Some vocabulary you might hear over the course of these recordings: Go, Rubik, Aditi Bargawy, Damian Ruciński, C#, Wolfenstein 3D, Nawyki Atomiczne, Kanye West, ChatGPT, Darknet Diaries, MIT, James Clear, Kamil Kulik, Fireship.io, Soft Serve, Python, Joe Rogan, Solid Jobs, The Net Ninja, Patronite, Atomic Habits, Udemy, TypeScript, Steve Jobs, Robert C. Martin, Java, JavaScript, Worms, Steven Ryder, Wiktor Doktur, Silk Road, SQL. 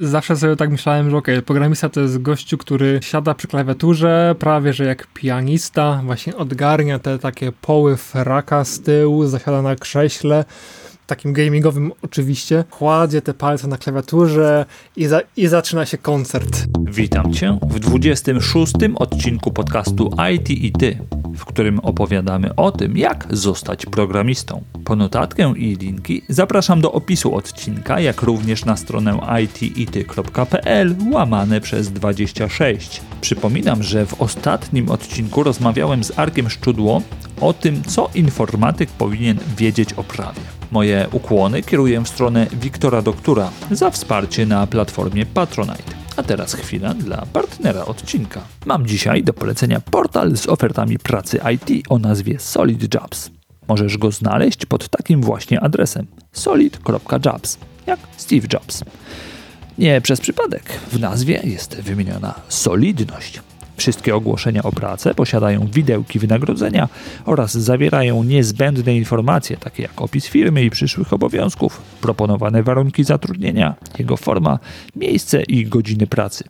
Zawsze sobie tak myślałem, że okej, programista to jest gościu, który siada przy klawiaturze, prawie że jak pianista, właśnie odgarnia te takie poły fraka z tyłu, zasiada na krześle, takim gamingowym oczywiście, kładzie te palce na klawiaturze i zaczyna się koncert. Witam Cię w 26. odcinku podcastu IT i Ty, w którym opowiadamy o tym, jak zostać programistą. Po notatkę i linki zapraszam do opisu odcinka, jak również na stronę itity.pl/26. Przypominam, że w ostatnim odcinku rozmawiałem z Arkiem Szczudło o tym, co informatyk powinien wiedzieć o prawie. Moje ukłony kieruję w stronę Wiktora Doktura za wsparcie na platformie Patronite. A teraz chwila dla partnera odcinka. Mam dzisiaj do polecenia portal z ofertami pracy IT o nazwie Solid Jobs. Możesz go znaleźć pod takim właśnie adresem solid.jobs, jak Steve Jobs. Nie przez przypadek, w nazwie jest wymieniona solidność. Wszystkie ogłoszenia o pracę posiadają widełki wynagrodzenia oraz zawierają niezbędne informacje, takie jak opis firmy i przyszłych obowiązków, proponowane warunki zatrudnienia, jego forma, miejsce i godziny pracy.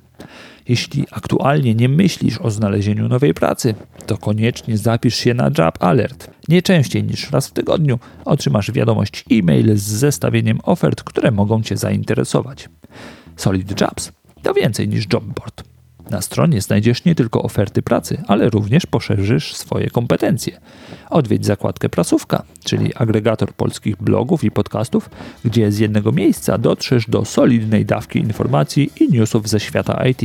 Jeśli aktualnie nie myślisz o znalezieniu nowej pracy, to koniecznie zapisz się na Job Alert. Nie częściej niż raz w tygodniu otrzymasz wiadomość e-mail z zestawieniem ofert, które mogą Cię zainteresować. Solid Jobs to więcej niż jobboard. Na stronie znajdziesz nie tylko oferty pracy, ale również poszerzysz swoje kompetencje. Odwiedź zakładkę Prasówka, czyli agregator polskich blogów i podcastów, gdzie z jednego miejsca dotrzesz do solidnej dawki informacji i newsów ze świata IT.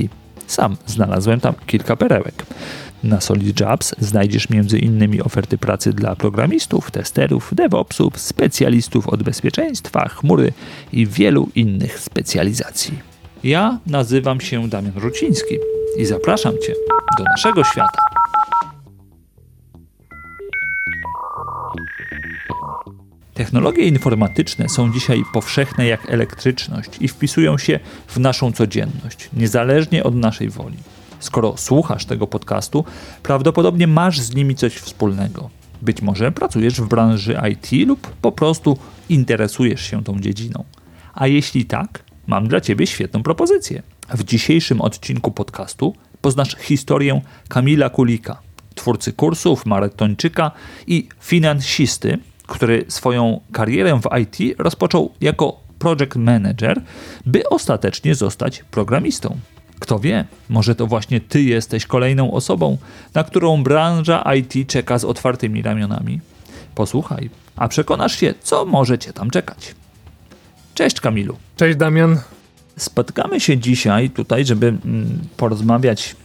Sam znalazłem tam kilka perełek. Na Solid Jobs znajdziesz m.in. oferty pracy dla programistów, testerów, devopsów, specjalistów od bezpieczeństwa, chmury i wielu innych specjalizacji. Ja nazywam się Damian Ruciński i zapraszam Cię do naszego świata. Technologie informatyczne są dzisiaj powszechne jak elektryczność i wpisują się w naszą codzienność, niezależnie od naszej woli. Skoro słuchasz tego podcastu, prawdopodobnie masz z nimi coś wspólnego. Być może pracujesz w branży IT lub po prostu interesujesz się tą dziedziną. A jeśli tak, mam dla Ciebie świetną propozycję. W dzisiejszym odcinku podcastu poznasz historię Kamila Kulika, twórcy kursów, maratończyka i finansisty, który swoją karierę w IT rozpoczął jako project manager, by ostatecznie zostać programistą. Kto wie, może to właśnie Ty jesteś kolejną osobą, na którą branża IT czeka z otwartymi ramionami. Posłuchaj, a przekonasz się, co może Cię tam czekać. Cześć Kamilu. Cześć Damian. Spotkamy się dzisiaj tutaj, żeby porozmawiać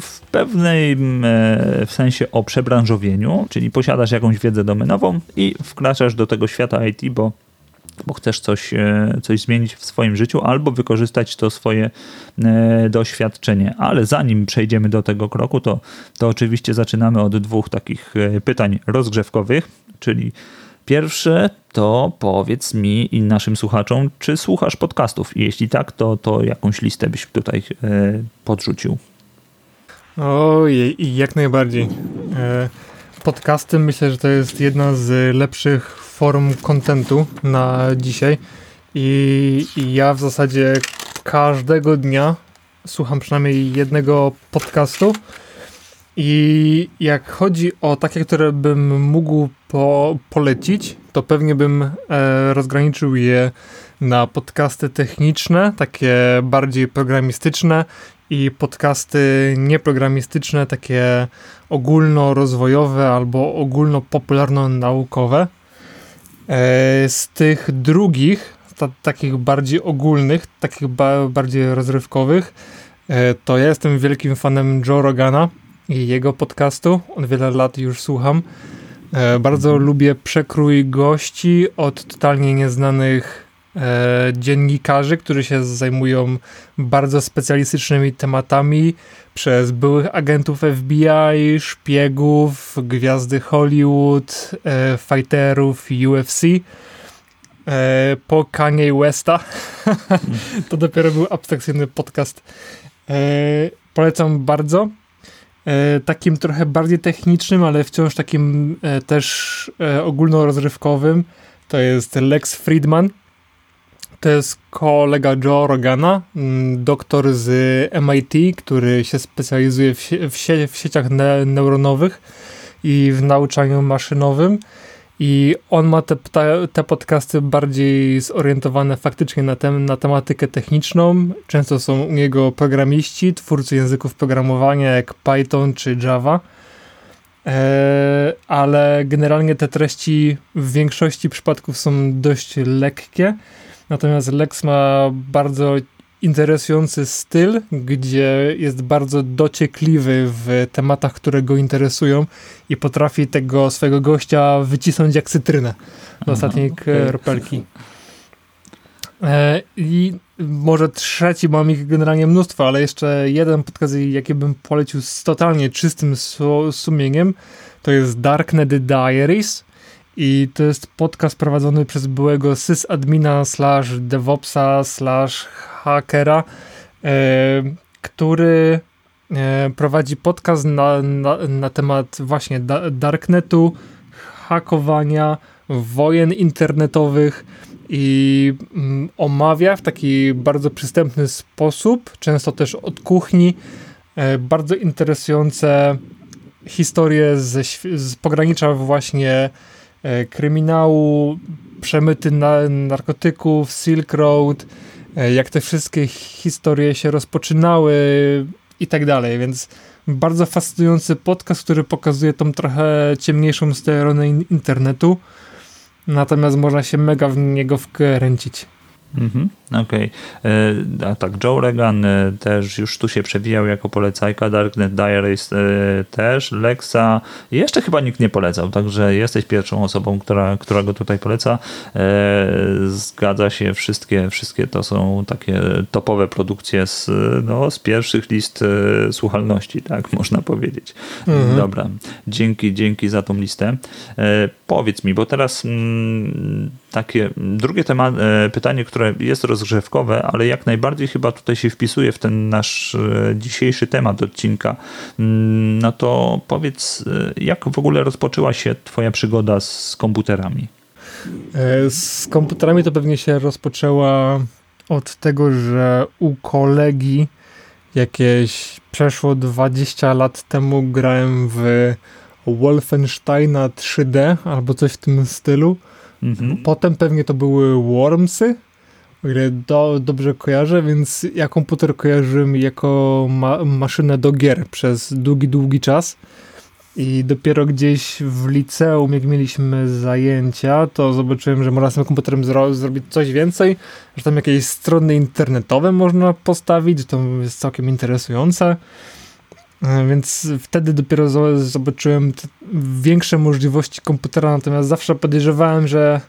w pewnym sensie o przebranżowieniu, czyli posiadasz jakąś wiedzę domenową i wkraczasz do tego świata IT, bo chcesz coś zmienić w swoim życiu albo wykorzystać to swoje doświadczenie. Ale zanim przejdziemy do tego kroku, to oczywiście zaczynamy od dwóch takich pytań rozgrzewkowych, czyli pierwsze to powiedz mi i naszym słuchaczom, czy słuchasz podcastów? I jeśli tak, to jakąś listę byś tutaj podrzucił. Ojej, jak najbardziej. Podcasty myślę, że to jest jedna z lepszych form kontentu na dzisiaj. I ja w zasadzie każdego dnia słucham przynajmniej jednego podcastu. I jak chodzi o takie, które bym mógł polecić, to pewnie bym rozgraniczył je na podcasty techniczne, takie bardziej programistyczne i podcasty nieprogramistyczne, takie ogólnorozwojowe albo ogólnopopularno-naukowe. Z tych drugich, takich bardziej ogólnych, takich bardziej rozrywkowych, to ja jestem wielkim fanem Joe Rogana i jego podcastu, od wiele lat już słucham. Bardzo lubię przekrój gości od totalnie nieznanych dziennikarzy, którzy się zajmują bardzo specjalistycznymi tematami, przez byłych agentów FBI, szpiegów, gwiazdy Hollywood, fighterów UFC, po Kanye Westa. To dopiero był abstrakcyjny podcast. Polecam bardzo. Takim trochę bardziej technicznym, ale wciąż takim też ogólnorozrywkowym, to jest Lex Fridman. to jest kolega Joe Rogana, doktor z MIT, który się specjalizuje w sieciach neuronowych i w nauczaniu maszynowym. I on ma te podcasty bardziej zorientowane faktycznie na tematykę techniczną. Często są u niego programiści, twórcy języków programowania jak Python czy Java. Ale generalnie te treści w większości przypadków są dość lekkie. Natomiast Lex ma bardzo interesujący styl, gdzie jest bardzo dociekliwy w tematach, które go interesują i potrafi tego swojego gościa wycisnąć jak cytrynę do ostatniej kropelki. I może trzeci, mam ich generalnie mnóstwo, ale jeszcze jeden podcast, jaki bym polecił z totalnie czystym sumieniem, to jest Darknet Diaries i to jest podcast prowadzony przez byłego sysadmina /devopsa /hakera, który prowadzi podcast na temat właśnie darknetu, hakowania, wojen internetowych i omawia w taki bardzo przystępny sposób, często też od kuchni, bardzo interesujące historie z pogranicza właśnie kryminału, przemyty narkotyków, Silk Road, jak te wszystkie historie się rozpoczynały i tak dalej, więc bardzo fascynujący podcast, który pokazuje tą trochę ciemniejszą stronę internetu, natomiast można się mega w niego wkręcić. Okej. A tak, Joe Rogan też już tu się przewijał jako polecajka, Darknet Diaries też, Lexa jeszcze chyba nikt nie polecał, także jesteś pierwszą osobą, która go tutaj poleca. Zgadza się, wszystkie to są takie topowe produkcje z pierwszych list słuchalności, tak można powiedzieć. Dobra, dzięki za tą listę. Powiedz mi, bo teraz takie drugie pytanie, które jest rozgrzewkowe, ale jak najbardziej chyba tutaj się wpisuje w ten nasz dzisiejszy temat odcinka. No to powiedz, jak w ogóle rozpoczęła się twoja przygoda z komputerami? Z komputerami to pewnie się rozpoczęła od tego, że u kolegi jakieś przeszło 20 lat temu grałem w Wolfensteina 3D albo coś w tym stylu. Potem pewnie to były Wormsy, o ile dobrze kojarzę, więc ja komputer kojarzyłem jako maszynę do gier przez długi czas i dopiero gdzieś w liceum, jak mieliśmy zajęcia, to zobaczyłem, że można z tym komputerem zrobić coś więcej, że tam jakieś strony internetowe można postawić, to jest całkiem interesujące. Więc wtedy dopiero zobaczyłem większe możliwości komputera, natomiast zawsze podejrzewałem, że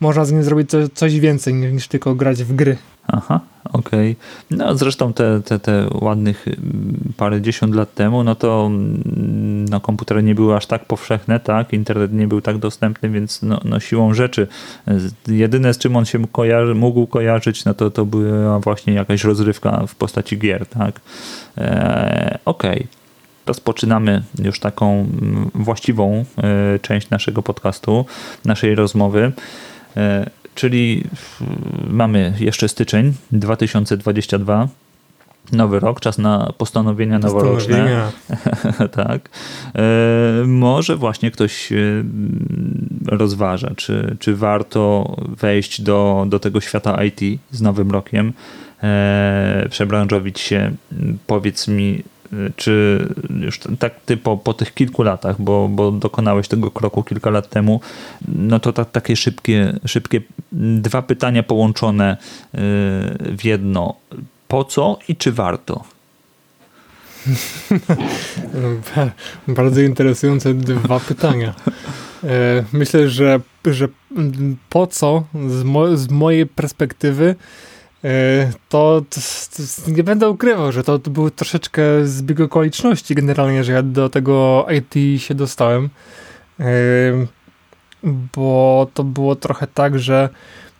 można z nim zrobić coś więcej niż tylko grać w gry. Aha, okej. Okay. No zresztą te ładnych parędziesiąt lat temu, no to no, komputery nie były aż tak powszechne, tak? Internet nie był tak dostępny, więc no siłą rzeczy jedyne z czym on się mógł kojarzyć, no to była właśnie jakaś rozrywka w postaci gier, tak? Okej. Rozpoczynamy już taką właściwą część naszego podcastu, naszej rozmowy. Czyli mamy jeszcze styczeń 2022, nowy rok, czas na postanowienia noworoczne. Tak. Może właśnie ktoś rozważa, czy warto wejść do tego świata IT z nowym rokiem, przebranżowić się. Powiedz mi, czy już tak ty po tych kilku latach, bo dokonałeś tego kroku kilka lat temu, no to takie szybkie dwa pytania połączone w jedno. Po co i czy warto? Bardzo interesujące dwa pytania. Myślę, że po co z mojej perspektywy to nie będę ukrywał, że to był troszeczkę zbieg okoliczności generalnie, że ja do tego IT się dostałem, bo to było trochę tak, że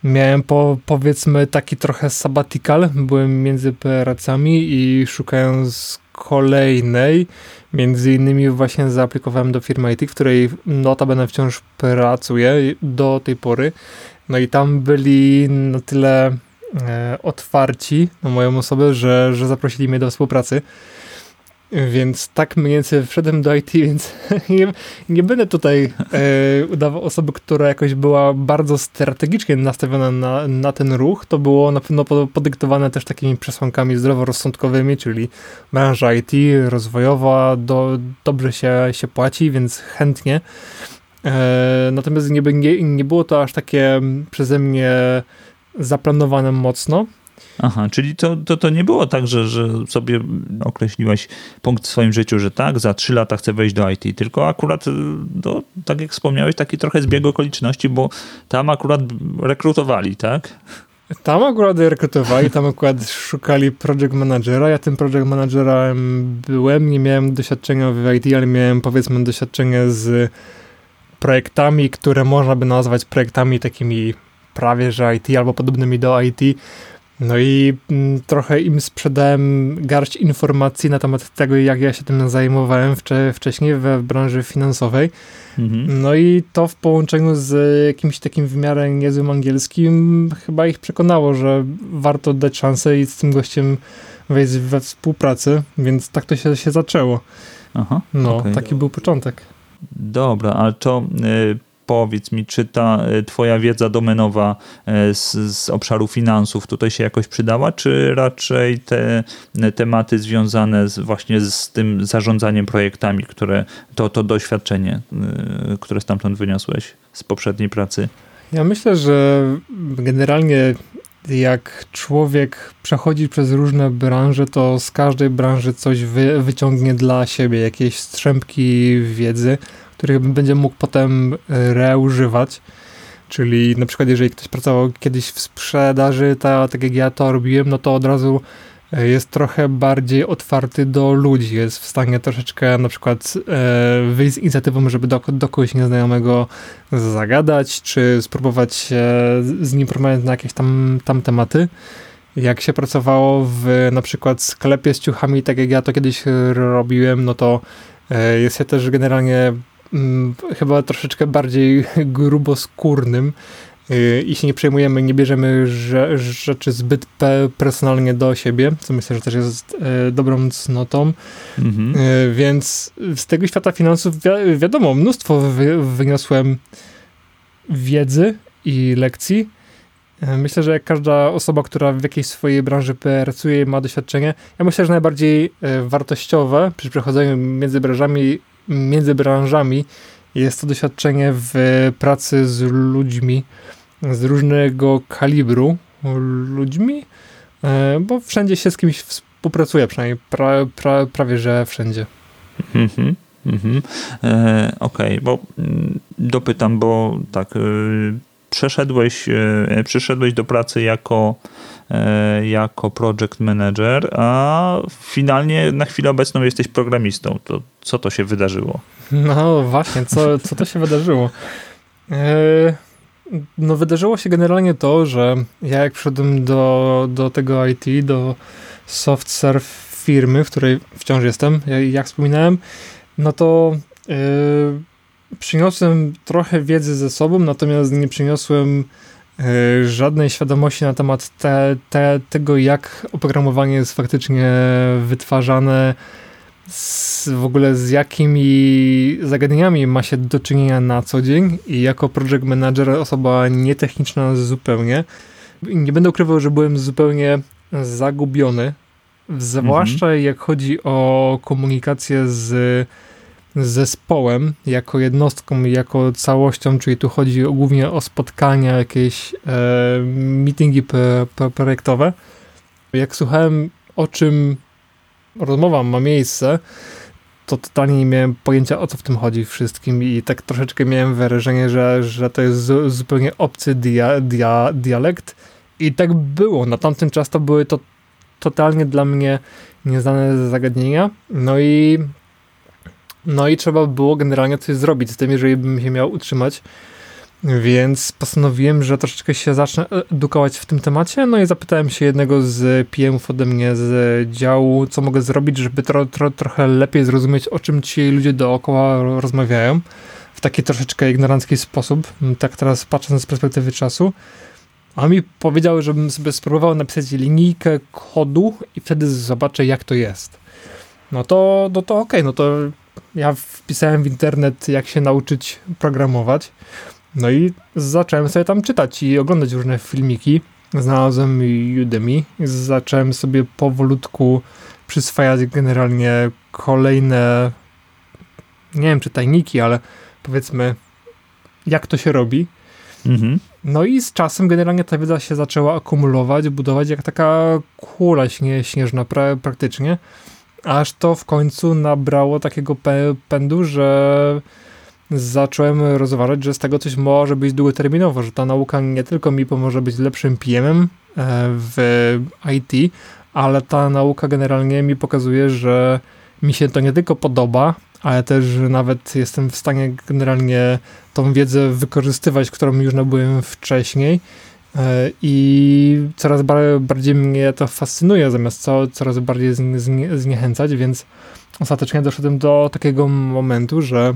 miałem powiedzmy taki trochę sabbatical, byłem między pracami i szukałem z kolejnej, między innymi właśnie zaaplikowałem do firmy IT, w której notabene wciąż pracuję do tej pory, no i tam byli na tyle otwarci na moją osobę, że zaprosili mnie do współpracy. Więc tak mniej więcej wszedłem do IT, więc nie będę tutaj udawał osoby, która jakoś była bardzo strategicznie nastawiona na ten ruch. To było na pewno podyktowane też takimi przesłankami zdroworozsądkowymi, czyli branża IT, rozwojowa, dobrze się płaci, więc chętnie. Natomiast nie było to aż takie przeze mnie zaplanowane mocno. Aha, czyli to nie było tak, że sobie określiłeś punkt w swoim życiu, że tak, za 3 lata chcę wejść do IT, tylko akurat, tak jak wspomniałeś, taki trochę zbieg okoliczności, bo tam akurat rekrutowali, tak? Tam akurat szukali project managera. Ja tym project managerem byłem, nie miałem doświadczenia w IT, ale miałem powiedzmy doświadczenie z projektami, które można by nazwać projektami takimi prawie że IT albo podobnymi do IT. No i trochę im sprzedałem garść informacji na temat tego, jak ja się tym zajmowałem wcześniej w branży finansowej. Mhm. No i to w połączeniu z jakimś takim w miarę niezłym angielskim chyba ich przekonało, że warto dać szansę i z tym gościem wejść we współpracę, więc tak to się zaczęło. Aha, no, okay. Taki był początek. Dobra, ale to... Powiedz mi, czy ta twoja wiedza domenowa z obszaru finansów tutaj się jakoś przydała, czy raczej te tematy związane właśnie z tym zarządzaniem projektami, które to doświadczenie, które stamtąd wyniosłeś z poprzedniej pracy? Ja myślę, że generalnie jak człowiek przechodzi przez różne branże, to z każdej branży coś wyciągnie dla siebie, jakieś strzępki wiedzy, których będzie mógł potem reużywać, czyli na przykład jeżeli ktoś pracował kiedyś w sprzedaży, tak jak ja to robiłem, no to od razu jest trochę bardziej otwarty do ludzi, jest w stanie troszeczkę na przykład wyjść z inicjatywą, żeby do kogoś nieznajomego zagadać, czy spróbować z nim porozmawiać na jakieś tam tematy. Jak się pracowało w na przykład sklepie z ciuchami, tak jak ja to kiedyś robiłem, no to jest się też generalnie chyba troszeczkę bardziej gruboskórnym i się nie przejmujemy, nie bierzemy rzeczy zbyt personalnie do siebie, co myślę, że też jest dobrą cnotą. Mhm. Więc z tego świata finansów wiadomo, mnóstwo wyniosłem wiedzy i lekcji. Myślę, że każda osoba, która w jakiejś swojej branży pracuje i ma doświadczenie, ja myślę, że najbardziej wartościowe przy przechodzeniu między branżami jest to doświadczenie w pracy z ludźmi z różnego kalibru ludźmi, bo wszędzie się z kimś współpracuje, przynajmniej prawie że wszędzie. Mhm. Mm-hmm. Okej, bo dopytam, bo tak przyszedłeś do pracy jako project manager, a finalnie na chwilę obecną jesteś programistą. To co to się wydarzyło? No właśnie, co to się wydarzyło? No wydarzyło się generalnie to, że ja jak przyszedłem do tego IT, do Soft Serve firmy, w której wciąż jestem, jak wspominałem, no to przyniosłem trochę wiedzy ze sobą, natomiast nie przyniosłem żadnej świadomości na temat tego, jak oprogramowanie jest faktycznie wytwarzane, w ogóle z jakimi zagadnieniami ma się do czynienia na co dzień i jako project manager, osoba nietechniczna zupełnie, nie będę ukrywał, że byłem zupełnie zagubiony, zwłaszcza jak chodzi o komunikację z zespołem, jako jednostką, jako całością, czyli tu chodzi głównie o spotkania, jakieś meetingi projektowe. Jak słuchałem, o czym rozmowa ma miejsce, to totalnie nie miałem pojęcia, o co w tym chodzi wszystkim i tak troszeczkę miałem wrażenie, że to jest zupełnie obcy dialekt i tak było. Na tamten czas to były to totalnie dla mnie nieznane zagadnienia. No i trzeba było generalnie coś zrobić z tym, jeżeli bym się miał utrzymać, więc postanowiłem, że troszeczkę się zacznę edukować w tym temacie, no i zapytałem się jednego z PM-ów ode mnie z działu, co mogę zrobić, żeby trochę lepiej zrozumieć, o czym ci ludzie dookoła rozmawiają, w taki troszeczkę ignorancki sposób, tak teraz patrząc z perspektywy czasu. On mi powiedział, żebym sobie spróbował napisać linijkę kodu i wtedy zobaczę, jak to jest. No to okej, no to ja wpisałem w internet, jak się nauczyć programować. No i zacząłem sobie tam czytać i oglądać różne filmiki. Znalazłem Udemy, zacząłem sobie powolutku przyswajać generalnie kolejne, nie wiem czy tajniki, ale powiedzmy jak to się robi. Mhm. No i z czasem generalnie ta wiedza się zaczęła akumulować, budować jak taka kula śnieżna praktycznie, aż to w końcu nabrało takiego pędu, że zacząłem rozważać, że z tego coś może być długoterminowo, że ta nauka nie tylko mi pomoże być lepszym PM-em w IT, ale ta nauka generalnie mi pokazuje, że mi się to nie tylko podoba, ale też nawet jestem w stanie generalnie tą wiedzę wykorzystywać, którą już nabyłem wcześniej i coraz bardziej mnie to fascynuje, zamiast coraz bardziej zniechęcać, więc ostatecznie doszedłem do takiego momentu, że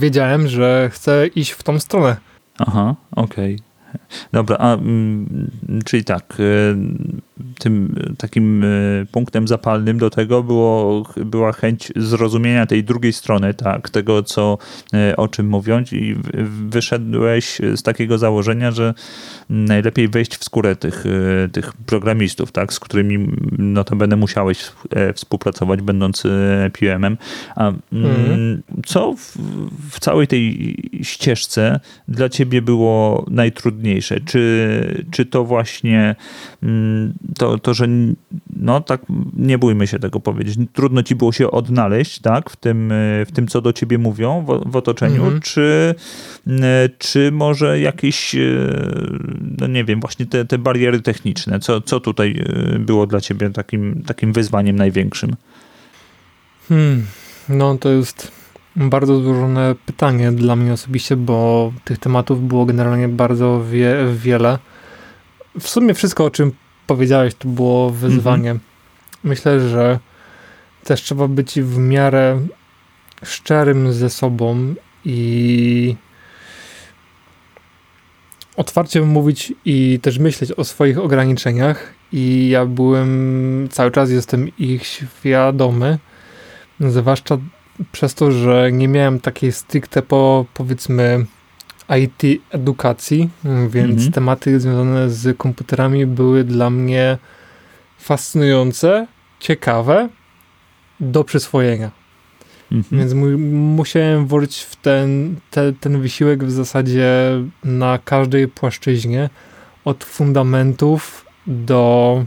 wiedziałem, że chcę iść w tą stronę. Aha, okej. Dobra, a czyli tak, tym takim punktem zapalnym do tego była chęć zrozumienia tej drugiej strony, tak, tego o czym mówią, i wyszedłeś z takiego założenia, że najlepiej wejść w skórę tych programistów, tak, z którymi notabene musiałeś współpracować, będąc PM-em. A co w całej tej ścieżce dla ciebie było najtrudniejsze? Czy to właśnie to, że no tak, nie bójmy się tego powiedzieć, trudno ci było się odnaleźć, tak, w tym co do ciebie mówią w otoczeniu, czy może jakieś, no nie wiem, właśnie te bariery techniczne, co tutaj było dla ciebie takim wyzwaniem największym? No to jest bardzo trudne pytanie dla mnie osobiście, bo tych tematów było generalnie bardzo wiele. W sumie wszystko, o czym powiedziałeś, to było wyzwanie. Myślę, że też trzeba być w miarę szczerym ze sobą i otwarcie mówić i też myśleć o swoich ograniczeniach, i ja cały czas jestem ich świadomy, zwłaszcza przez to, że nie miałem takiej stricte powiedzmy IT edukacji, więc tematy związane z komputerami były dla mnie fascynujące, ciekawe, do przyswojenia. Więc musiałem włożyć w ten wysiłek w zasadzie na każdej płaszczyźnie, od fundamentów do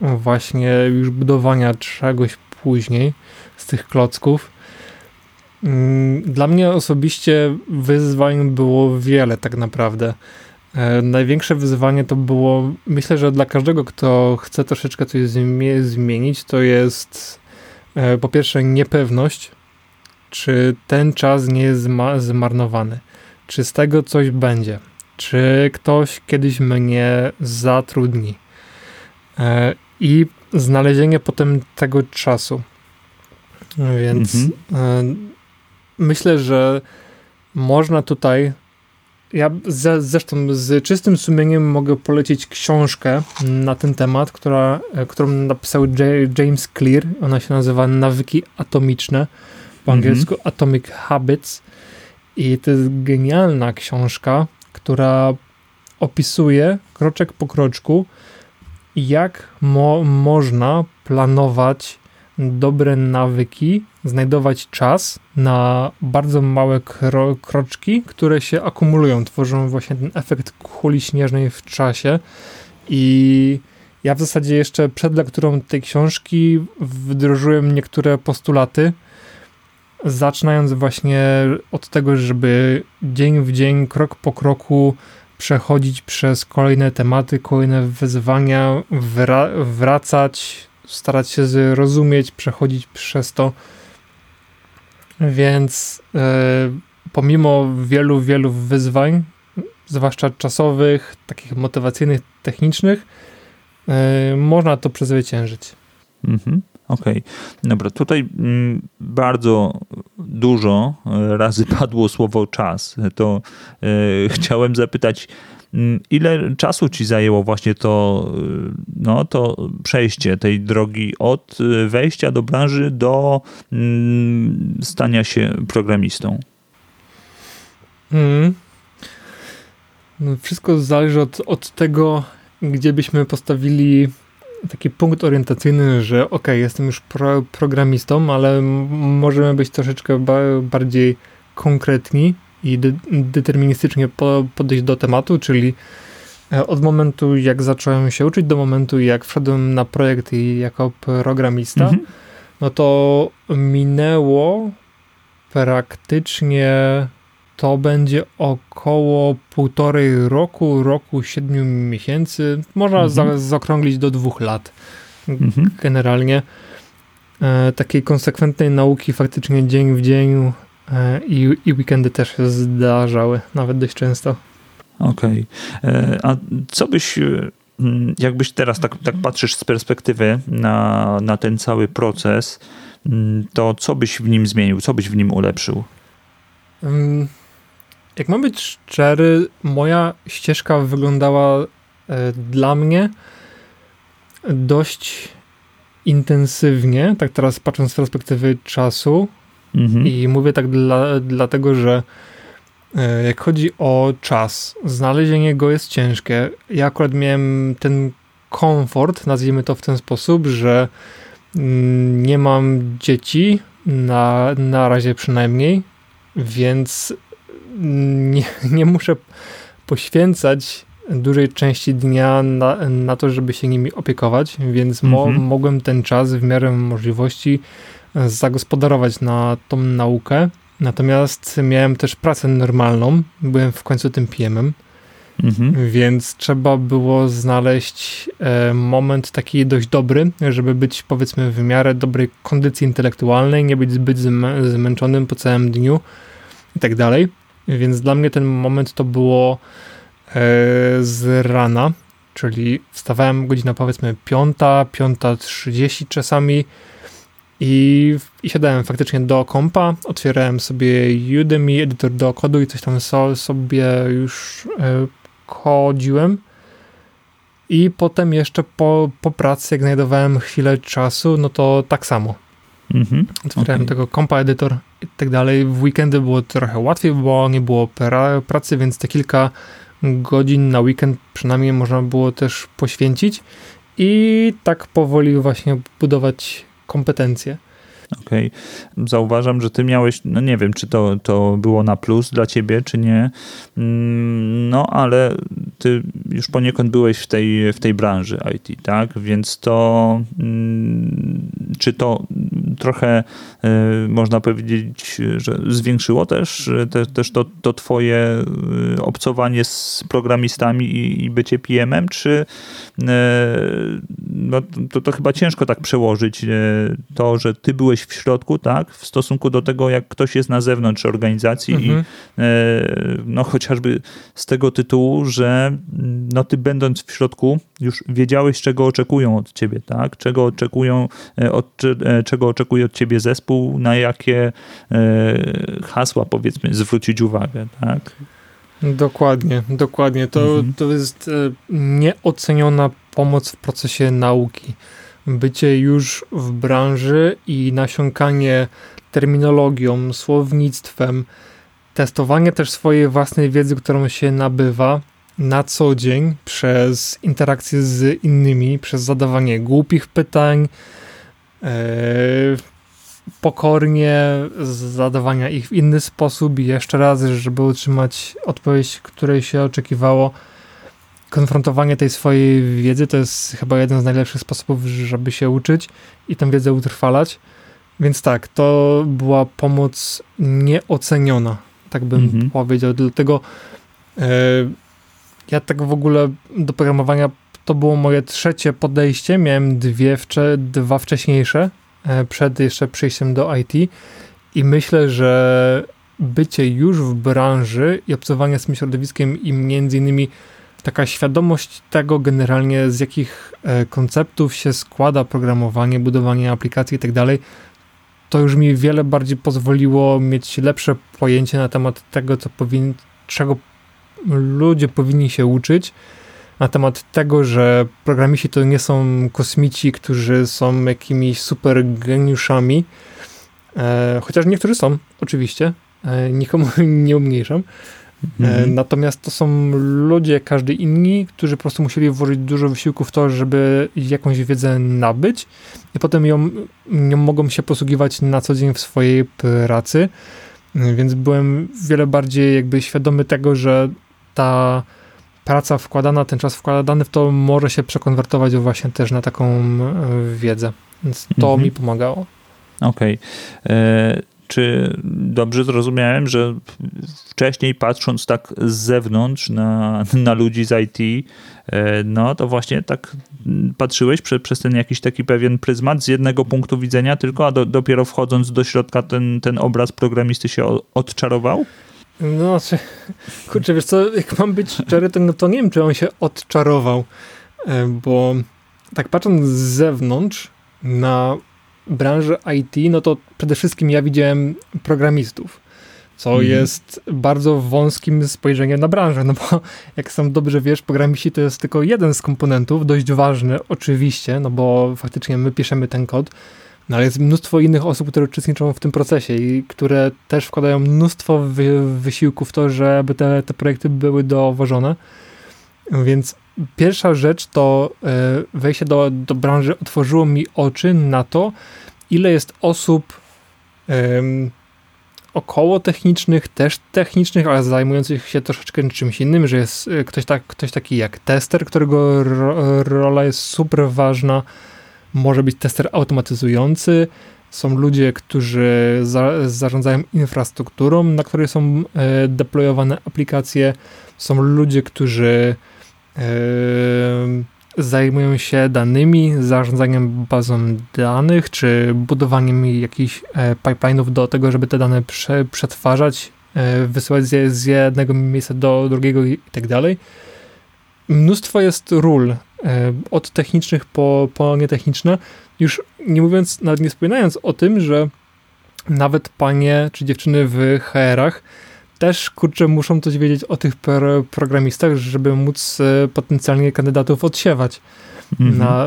właśnie już budowania czegoś później z tych klocków. Dla mnie osobiście wyzwań było wiele tak naprawdę. Największe wyzwanie to było, myślę, że dla każdego, kto chce troszeczkę coś zmienić, to jest po pierwsze niepewność, czy ten czas nie jest zmarnowany, czy z tego coś będzie, czy ktoś kiedyś mnie zatrudni, i znalezienie potem tego czasu. Więc myślę, że można tutaj, ja zresztą z czystym sumieniem mogę polecić książkę na ten temat, którą napisał James Clear. Ona się nazywa Nawyki Atomiczne, po angielsku Atomic Habits, i to jest genialna książka, która opisuje kroczek po kroczku, jak można planować dobre nawyki, znajdować czas na bardzo małe kroczki, które się akumulują, tworzą właśnie ten efekt kuli śnieżnej w czasie. I ja w zasadzie jeszcze przed lekturą tej książki wdrożyłem niektóre postulaty, zaczynając właśnie od tego, żeby dzień w dzień, krok po kroku przechodzić przez kolejne tematy, kolejne wyzwania, wracać, starać się zrozumieć, przechodzić przez to. Więc pomimo wielu wyzwań, zwłaszcza czasowych, takich motywacyjnych, technicznych, można to przezwyciężyć. Okej. Dobra, tutaj bardzo dużo razy padło słowo czas. To chciałem zapytać, Ile czasu ci zajęło właśnie to przejście tej drogi od wejścia do branży do stania się programistą? Wszystko zależy od tego, gdzie byśmy postawili taki punkt orientacyjny, że jestem już programistą, ale możemy być troszeczkę bardziej konkretni i deterministycznie podejść do tematu, czyli od momentu, jak zacząłem się uczyć, do momentu, jak wszedłem na projekt i jako programista, no to minęło praktycznie, to będzie około 1,5 roku, 7 miesięcy, można zaokrąglić do 2 lat. Generalnie takiej konsekwentnej nauki faktycznie dzień w dzień, i weekendy też się zdarzały, nawet dość często. Okej. A co byś, jakbyś teraz tak patrzysz z perspektywy na ten cały proces, to co byś w nim zmienił, co byś w nim ulepszył? Jak mam być szczery, moja ścieżka wyglądała dla mnie dość intensywnie, tak teraz patrząc z perspektywy czasu, i mówię tak dlatego, że jak chodzi o czas, znalezienie go jest ciężkie. Ja akurat miałem ten komfort, nazwijmy to w ten sposób, że nie mam dzieci, na razie przynajmniej, więc nie muszę poświęcać dużej części dnia na to, żeby się nimi opiekować, więc mogłem ten czas w miarę możliwości zagospodarować na tą naukę. Natomiast miałem też pracę normalną, byłem w końcu tym PM-em, więc trzeba było znaleźć moment taki dość dobry, żeby być, powiedzmy, w miarę dobrej kondycji intelektualnej, nie być zbyt zmęczonym po całym dniu i tak dalej. Więc dla mnie ten moment to było z rana, czyli wstawałem godzina, powiedzmy, 5:30 czasami, i siadałem faktycznie do kompa, otwierałem sobie Udemy, edytor do kodu i coś tam sobie już kodziłem. I potem jeszcze po pracy, jak znajdowałem chwilę czasu, no to tak samo. Otwierałem tego kompa, edytor i tak dalej. W weekendy było trochę łatwiej, bo nie było pracy, więc te kilka godzin na weekend przynajmniej można było też poświęcić. I tak powoli właśnie budować kompetencje. Okej. Zauważam, że ty miałeś, no nie wiem, czy to było na plus dla ciebie, czy nie, no ale ty już poniekąd byłeś w tej branży IT, tak? Więc to, czy to trochę, można powiedzieć, że zwiększyło też to twoje obcowanie z programistami i bycie PM-em, czy no, to chyba ciężko tak przełożyć to, że ty byłeś w środku, tak, w stosunku do tego, jak ktoś jest na zewnątrz organizacji i no chociażby z tego tytułu, że no ty będąc w środku już wiedziałeś, czego oczekują od ciebie, tak, czego oczekuje od ciebie zespół, na jakie hasła, powiedzmy, zwrócić uwagę, tak? Dokładnie. To jest nieoceniona pomoc w procesie nauki. Bycie już w branży i nasiąkanie terminologią, słownictwem, testowanie też swojej własnej wiedzy, którą się nabywa na co dzień przez interakcje z innymi, przez zadawanie głupich pytań, pokornie zadawania ich w inny sposób i jeszcze raz, żeby utrzymać odpowiedź, której się oczekiwało. Konfrontowanie tej swojej wiedzy to jest chyba jeden z najlepszych sposobów, żeby się uczyć i tę wiedzę utrwalać. Więc tak, to była pomoc nieoceniona, tak bym powiedział. Dlatego ja tak w ogóle do programowania, to było moje trzecie podejście. Miałem dwa wcześniejsze, przed jeszcze przyjściem do IT, i myślę, że bycie już w branży i obcowanie z tym środowiskiem i między innymi taka świadomość tego generalnie, z jakich konceptów się składa programowanie, budowanie aplikacji i tak dalej, to już mi wiele bardziej pozwoliło mieć lepsze pojęcie na temat tego, czego ludzie powinni się uczyć na temat tego, że programiści to nie są kosmici, którzy są jakimiś super geniuszami, chociaż niektórzy są, oczywiście, nikomu nie umniejszam, natomiast to są ludzie, każdy inni, którzy po prostu musieli włożyć dużo wysiłku w to, żeby jakąś wiedzę nabyć i potem nią mogą się posługiwać na co dzień w swojej pracy, więc byłem wiele bardziej jakby świadomy tego, że ta praca wkładana, ten czas wkładany w to może się przekonwertować właśnie też na taką wiedzę, więc to mi pomagało. Okej. Czy dobrze zrozumiałem, że wcześniej patrząc tak z zewnątrz na ludzi z IT, no to właśnie tak patrzyłeś przez ten jakiś taki pewien pryzmat z jednego punktu widzenia tylko, a dopiero wchodząc do środka ten obraz programisty się odczarował? No, kurczę, wiesz co, jak mam być szczery, to nie wiem, czy on się odczarował, bo tak patrząc z zewnątrz na branży IT, no to przede wszystkim ja widziałem programistów, co jest bardzo wąskim spojrzeniem na branżę, no bo jak sam dobrze wiesz, programiści to jest tylko jeden z komponentów, dość ważny oczywiście, no bo faktycznie my piszemy ten kod, no ale jest mnóstwo innych osób, które uczestniczą w tym procesie i które też wkładają mnóstwo wysiłku w to, żeby te projekty były dowożone, więc pierwsza rzecz to wejście do branży otworzyło mi oczy na to, ile jest osób około technicznych, też technicznych, ale zajmujących się troszeczkę czymś innym, że jest ktoś taki jak tester, którego rola jest super ważna, może być tester automatyzujący, są ludzie, którzy zarządzają infrastrukturą, na której są deployowane aplikacje, są ludzie, którzy zajmują się danymi, zarządzaniem bazą danych, czy budowaniem jakichś pipeline'ów do tego, żeby te dane przetwarzać, wysyłać z jednego miejsca do drugiego i tak dalej. Mnóstwo jest ról, od technicznych po nietechniczne, już nie mówiąc, nawet nie wspominając o tym, że nawet panie czy dziewczyny w HR-ach też, kurczę, muszą coś wiedzieć o tych programistach, żeby móc potencjalnie kandydatów odsiewać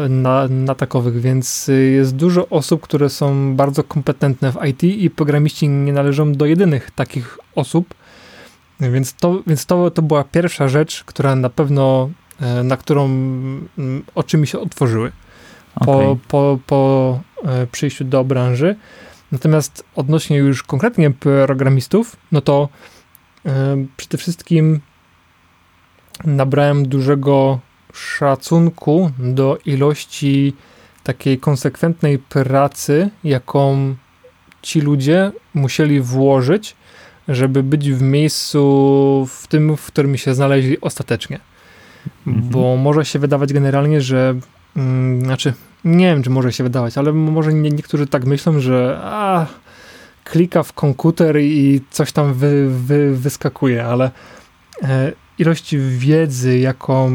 na takowych, więc jest dużo osób, które są bardzo kompetentne w IT i programiści nie należą do jedynych takich osób, więc to była pierwsza rzecz, która na pewno, na którą oczy mi się otworzyły po przyjściu do branży. Natomiast odnośnie już konkretnie programistów, no to przede wszystkim nabrałem dużego szacunku do ilości takiej konsekwentnej pracy, jaką ci ludzie musieli włożyć, żeby być w miejscu w tym, w którym się znaleźli ostatecznie. Bo może się wydawać generalnie, że nie wiem, czy może się wydawać, ale może niektórzy tak myślą, że klika w komputer i coś tam wyskakuje, ale ilość wiedzy, jaką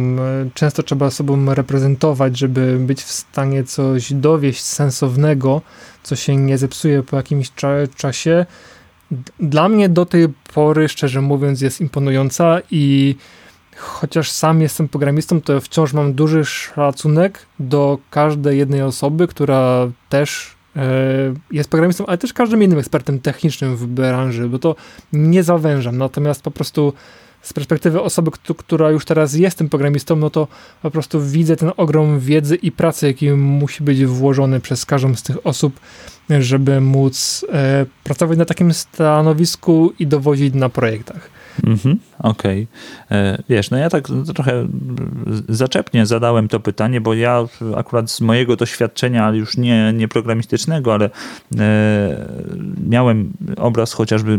często trzeba sobą reprezentować, żeby być w stanie coś dowieść sensownego, co się nie zepsuje po jakimś czasie, dla mnie do tej pory, szczerze mówiąc, jest imponująca i chociaż sam jestem programistą, to wciąż mam duży szacunek do każdej jednej osoby, która też jest programistą, ale też każdym innym ekspertem technicznym w branży, bo to nie zawężam. Natomiast po prostu z perspektywy osoby, która już teraz jest tym programistą, no to po prostu widzę ten ogrom wiedzy i pracy, jaki musi być włożony przez każdą z tych osób, żeby móc pracować na takim stanowisku i dowodzić na projektach. Okej. Wiesz, no ja tak trochę zaczepnie zadałem to pytanie, bo ja akurat z mojego doświadczenia, ale już nie programistycznego, ale miałem obraz chociażby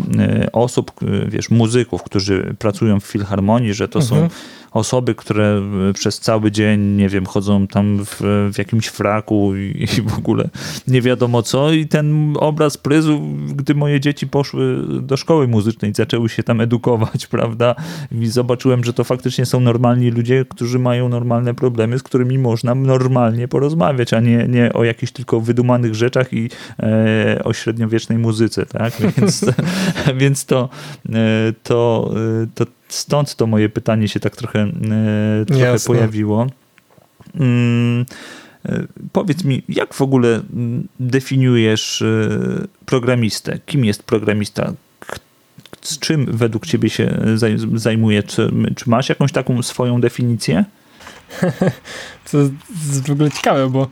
osób, wiesz, muzyków, którzy pracują w filharmonii, że to są osoby, które przez cały dzień, nie wiem, chodzą tam w jakimś fraku i w ogóle nie wiadomo co. I ten obraz pryzł, gdy moje dzieci poszły do szkoły muzycznej, zaczęły się tam edukować, prawda? I zobaczyłem, że to faktycznie są normalni ludzie, którzy mają normalne problemy, z którymi można normalnie porozmawiać, a nie o jakichś tylko wydumanych rzeczach i o średniowiecznej muzyce, tak? Więc to Stąd to moje pytanie się tak trochę pojawiło. Powiedz mi, jak w ogóle definiujesz programistę? Kim jest programista? Z czym według ciebie się zajmuje? Czy masz jakąś taką swoją definicję? To jest w ogóle ciekawe, bo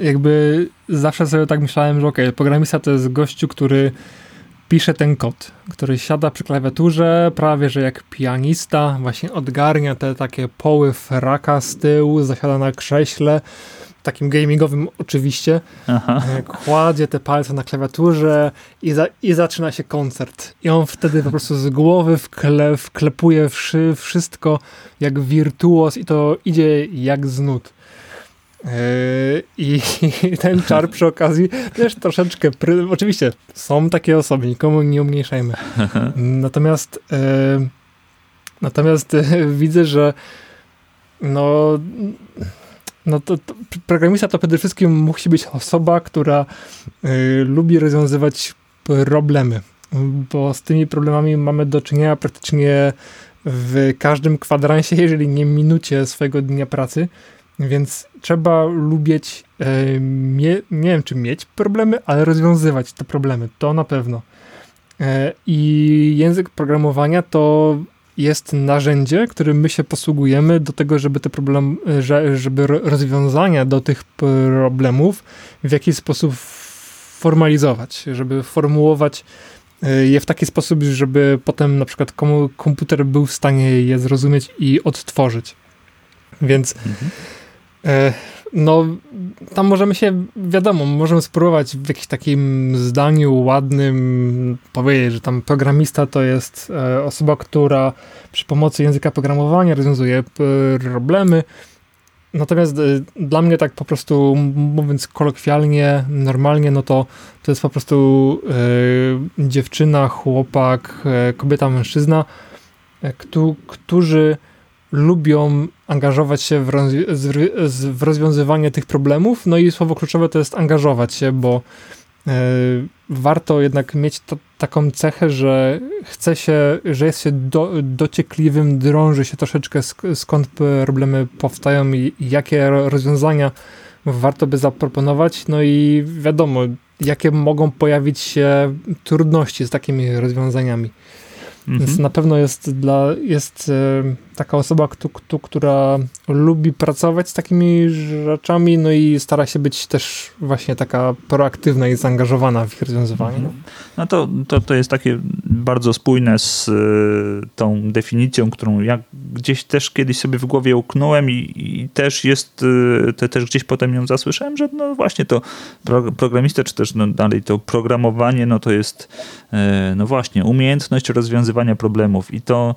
jakby zawsze sobie tak myślałem, że okej, programista to jest gościu, który pisze ten kod, który siada przy klawiaturze, prawie że jak pianista, właśnie odgarnia te takie poły fraka z tyłu, zasiada na krześle, takim gamingowym oczywiście, kładzie te palce na klawiaturze i zaczyna się koncert. I on wtedy po prostu z głowy wklepuje wszystko jak wirtuos i to idzie jak z nut. I ten czar przy okazji też troszeczkę oczywiście są takie osoby, nikomu nie umniejszajmy, natomiast widzę, że to programista to przede wszystkim musi być osoba, która lubi rozwiązywać problemy, bo z tymi problemami mamy do czynienia praktycznie w każdym kwadransie, jeżeli nie minucie swojego dnia pracy. Więc trzeba lubić, nie wiem czy mieć problemy, ale rozwiązywać te problemy, to na pewno. I język programowania to jest narzędzie, którym my się posługujemy do tego, żeby żeby rozwiązania do tych problemów w jakiś sposób formalizować, żeby formułować je w taki sposób, żeby potem na przykład komputer był w stanie je zrozumieć i odtworzyć. Więc tam możemy spróbować w jakimś takim zdaniu ładnym powiedzieć, że tam programista to jest osoba, która przy pomocy języka programowania rozwiązuje problemy. Natomiast dla mnie tak po prostu mówiąc kolokwialnie, normalnie, to jest po prostu dziewczyna, chłopak, kobieta, mężczyzna, którzy lubią angażować się w rozwiązywanie tych problemów, no i słowo kluczowe to jest angażować się, bo warto jednak mieć taką cechę, że chce się, że jest się dociekliwym, drąży się troszeczkę skąd problemy powstają i jakie rozwiązania warto by zaproponować, no i wiadomo, jakie mogą pojawić się trudności z takimi rozwiązaniami. Więc na pewno jest taka osoba, która lubi pracować z takimi rzeczami, no i stara się być też właśnie taka proaktywna i zaangażowana w ich rozwiązywanie. No to jest takie bardzo spójne z tą definicją, którą ja gdzieś też kiedyś sobie w głowie uknąłem i też jest, też gdzieś potem ją zasłyszałem, że no właśnie to programista, czy też dalej to programowanie, to jest no właśnie umiejętność rozwiązywania problemów i to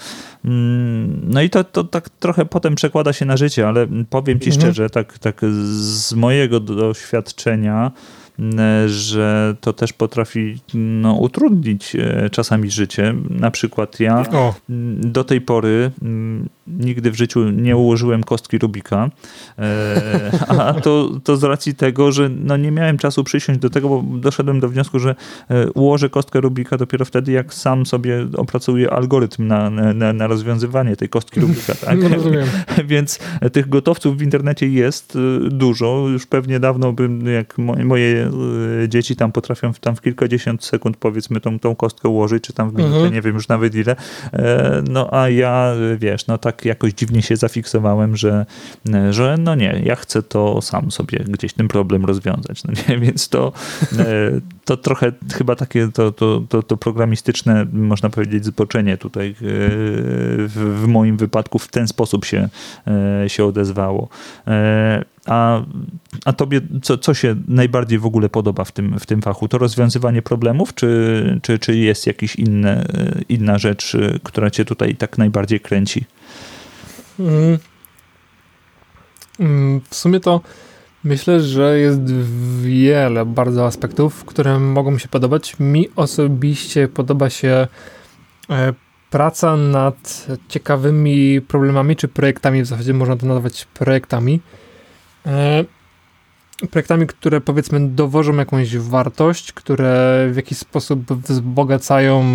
to tak trochę potem przekłada się na życie, ale powiem ci szczerze, tak z mojego doświadczenia, że to też potrafi utrudnić czasami życie. Na przykład ja do tej pory nigdy w życiu nie ułożyłem kostki Rubika, a to z racji tego, że nie miałem czasu przysiąść do tego, bo doszedłem do wniosku, że ułożę kostkę Rubika dopiero wtedy, jak sam sobie opracuję algorytm na rozwiązywanie tej kostki Rubika. Tak? Więc tych gotowców w internecie jest dużo. Już pewnie dawno bym, jak moje dzieci tam potrafią w kilkadziesiąt sekund powiedzmy tą kostkę ułożyć, czy tam w minutę, nie wiem już nawet ile. A ja wiesz, tak jakoś dziwnie się zafiksowałem, że ja chcę to sam sobie gdzieś ten problem rozwiązać. Więc to trochę chyba takie to programistyczne, można powiedzieć, zboczenie tutaj w moim wypadku w ten sposób się odezwało. A tobie co się najbardziej w ogóle podoba w tym fachu? To rozwiązywanie problemów, czy jest jakaś inna rzecz, która cię tutaj tak najbardziej kręci? W sumie to myślę, że jest wiele bardzo aspektów, które mogą się podobać. Mi osobiście podoba się praca nad ciekawymi problemami czy projektami, w zasadzie można to nazwać projektami. projektami, które powiedzmy dowożą jakąś wartość, które w jakiś sposób wzbogacają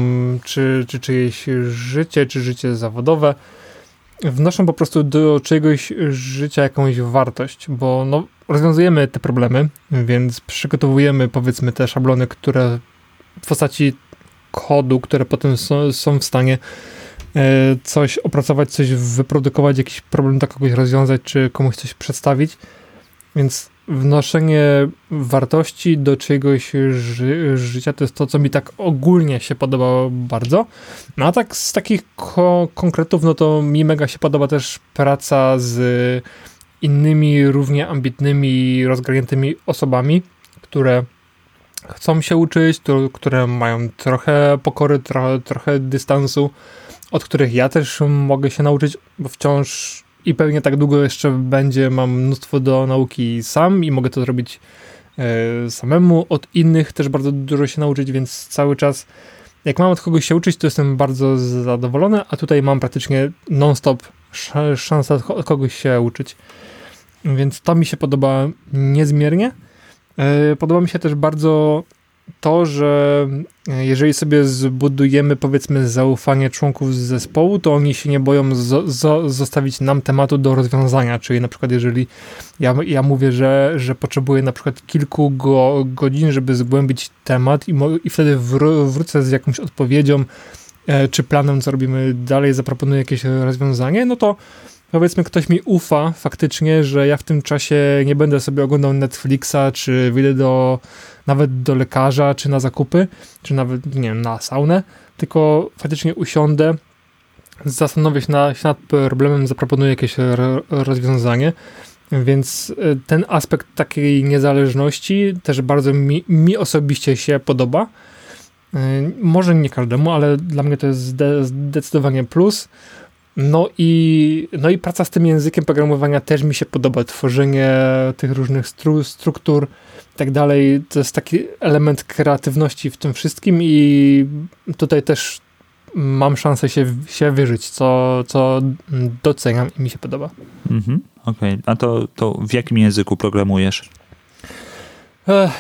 czy czyjeś życie, czy życie zawodowe, wnoszą po prostu do czyjegoś życia jakąś wartość, bo no, rozwiązujemy te problemy, więc przygotowujemy powiedzmy te szablony, które w postaci kodu, które potem są w stanie coś opracować, coś wyprodukować, jakiś problem dla kogoś rozwiązać, czy komuś coś przedstawić, więc wnoszenie wartości do czyjegoś życia to jest to, co mi tak ogólnie się podobało bardzo. No a tak z takich konkretów, no to mi mega się podoba też praca z innymi równie ambitnymi, rozgarniętymi osobami, które chcą się uczyć, które mają trochę pokory, trochę dystansu, od których ja też mogę się nauczyć, bo wciąż i pewnie tak długo jeszcze będzie, mam mnóstwo do nauki sam i mogę to zrobić samemu, od innych też bardzo dużo się nauczyć, więc cały czas jak mam od kogoś się uczyć, to jestem bardzo zadowolony, a tutaj mam praktycznie non-stop szansę od kogoś się uczyć, więc to mi się podoba niezmiernie. Podoba mi się też bardzo to, że jeżeli sobie zbudujemy powiedzmy zaufanie członków zespołu, to oni się nie boją zostawić nam tematu do rozwiązania, czyli na przykład jeżeli ja mówię, że potrzebuję na przykład kilku godzin, żeby zgłębić temat i wtedy wrócę z jakąś odpowiedzią czy planem, co robimy dalej, zaproponuję jakieś rozwiązanie, no to powiedzmy, ktoś mi ufa faktycznie, że ja w tym czasie nie będę sobie oglądał Netflixa, czy wyjdę nawet do lekarza, czy na zakupy, czy nawet, nie wiem, na saunę, tylko faktycznie usiądę, zastanowię się nad problemem, zaproponuję jakieś rozwiązanie, więc ten aspekt takiej niezależności też bardzo mi osobiście się podoba. Może nie każdemu, ale dla mnie to jest zdecydowanie plus. No i praca z tym językiem programowania też mi się podoba, tworzenie tych różnych struktur i tak dalej, to jest taki element kreatywności w tym wszystkim i tutaj też mam szansę się wyżyć, co doceniam i mi się podoba. Okej. A to w jakim języku programujesz?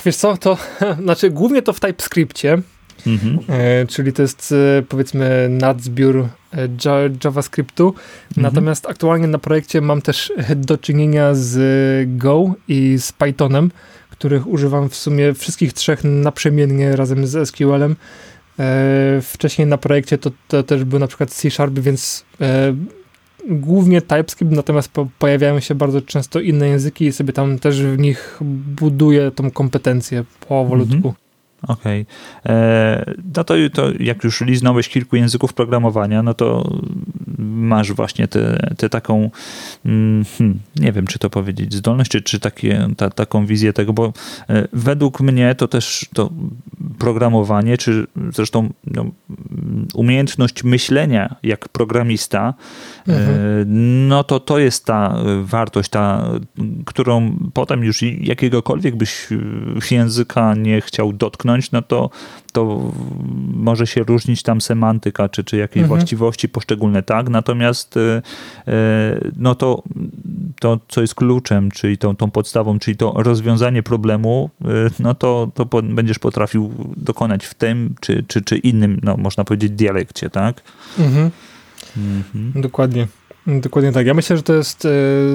Wiesz co, to znaczy głównie to w TypeScriptie. Czyli to jest powiedzmy nadzbiór JavaScriptu, natomiast aktualnie na projekcie mam też do czynienia z Go i z Pythonem, których używam w sumie wszystkich trzech naprzemiennie razem z SQL-em. Wcześniej na projekcie to też był na przykład C#, więc głównie TypeScript, natomiast pojawiają się bardzo często inne języki i sobie tam też w nich buduję tą kompetencję powolutku. Okej. No to jak już liznąłeś kilku języków programowania, no to masz właśnie tę taką, nie wiem, czy to powiedzieć, zdolność, czy taką wizję tego, bo według mnie to też to programowanie, czy zresztą umiejętność myślenia jak programista, no to jest ta wartość, którą potem już jakiegokolwiek byś języka nie chciał dotknąć, no to może się różnić tam semantyka, czy jakieś właściwości poszczególne, tak? Natomiast no to co jest kluczem, czyli tą podstawą, czyli to rozwiązanie problemu, no to będziesz potrafił dokonać w tym, czy innym, no można powiedzieć, dialekcie, tak? Dokładnie. Dokładnie tak. Ja myślę, że to jest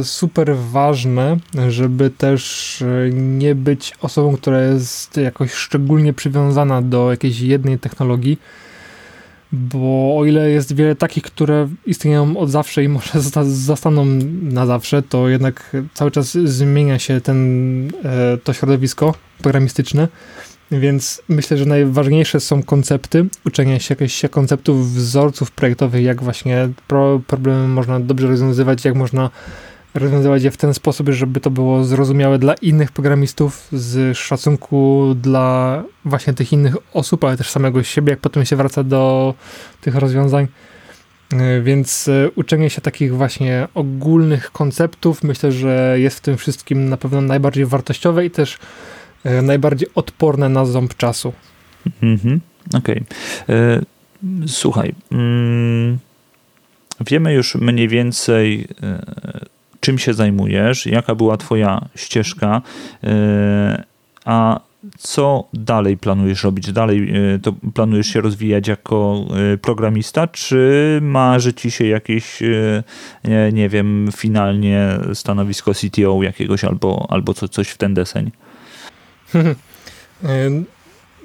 super ważne, żeby też nie być osobą, która jest jakoś szczególnie przywiązana do jakiejś jednej technologii, bo o ile jest wiele takich, które istnieją od zawsze i może zostaną na zawsze, to jednak cały czas zmienia się to środowisko programistyczne, więc myślę, że najważniejsze są koncepty, uczenie się jakichś konceptów, wzorców projektowych, jak właśnie problemy można dobrze rozwiązywać, jak można rozwiązywać je w ten sposób, żeby to było zrozumiałe dla innych programistów, z szacunku dla właśnie tych innych osób, ale też samego siebie, jak potem się wraca do tych rozwiązań. Więc uczenie się takich właśnie ogólnych konceptów, myślę, że jest w tym wszystkim na pewno najbardziej wartościowe i też najbardziej odporne na ząb czasu. Okej. Słuchaj, wiemy już mniej więcej, czym się zajmujesz, jaka była twoja ścieżka, a co dalej planujesz robić? Dalej to planujesz się rozwijać jako programista, czy marzy ci się jakieś, nie wiem, finalnie stanowisko CTO jakiegoś albo coś w ten deseń?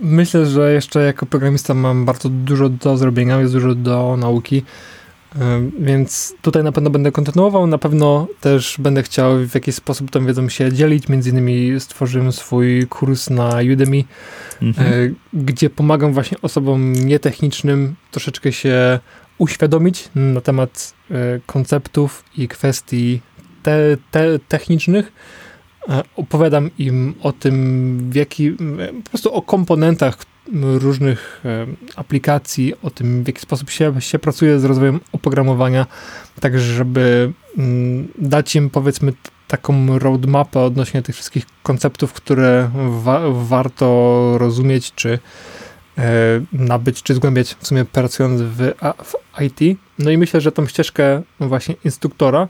Myślę, że jeszcze jako programista mam bardzo dużo do zrobienia, jest dużo do nauki, więc tutaj na pewno będę kontynuował, na pewno też będę chciał w jakiś sposób tą wiedzą się dzielić, między innymi stworzyłem swój kurs na Udemy, gdzie pomagam właśnie osobom nietechnicznym troszeczkę się uświadomić na temat konceptów i kwestii technicznych. Opowiadam im o tym, po prostu o komponentach różnych aplikacji, o tym, w jaki sposób się pracuje z rozwojem oprogramowania, tak żeby dać im, powiedzmy, taką roadmapę odnośnie tych wszystkich konceptów, które warto rozumieć, czy nabyć, czy zgłębiać, w sumie pracując w IT. No i myślę, że tą ścieżkę właśnie instruktora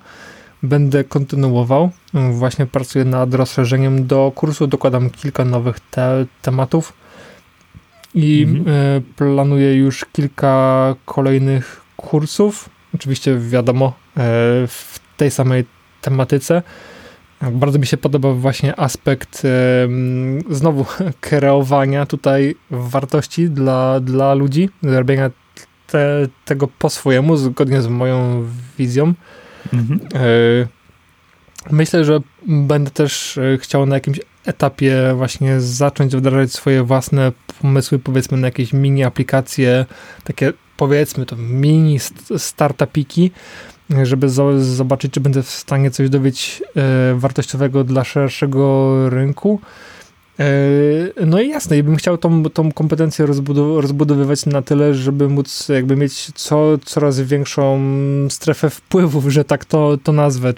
będę kontynuował. Właśnie pracuję nad rozszerzeniem do kursu, dokładam kilka nowych tematów i planuję już kilka kolejnych kursów. Oczywiście wiadomo, w tej samej tematyce. Bardzo mi się podoba właśnie aspekt znowu kreowania tutaj wartości dla ludzi, zrobienia tego po swojemu, zgodnie z moją wizją. Myślę, że będę też chciał na jakimś etapie właśnie zacząć wdrażać swoje własne pomysły, powiedzmy, na jakieś mini aplikacje, takie, powiedzmy, to mini startupiki, żeby zobaczyć, czy będę w stanie coś dowiedzieć wartościowego dla szerszego rynku. No i jasne, ja bym chciał tą kompetencję rozbudowywać na tyle, żeby móc jakby mieć coraz większą strefę wpływów, że tak to nazwę,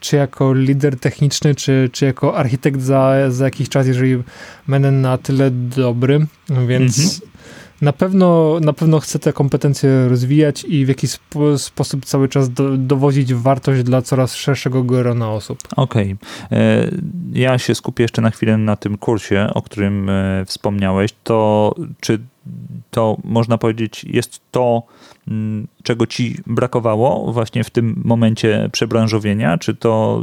czy jako lider techniczny, czy jako architekt za jakiś czas, jeżeli będę na tyle dobry, więc na pewno chcę te kompetencje rozwijać i w jakiś sposób cały czas dowozić wartość dla coraz szerszego grona osób. Okej. Ja się skupię jeszcze na chwilę na tym kursie, o którym wspomniałeś. To czy to można powiedzieć jest to, czego ci brakowało właśnie w tym momencie przebranżowienia? Czy to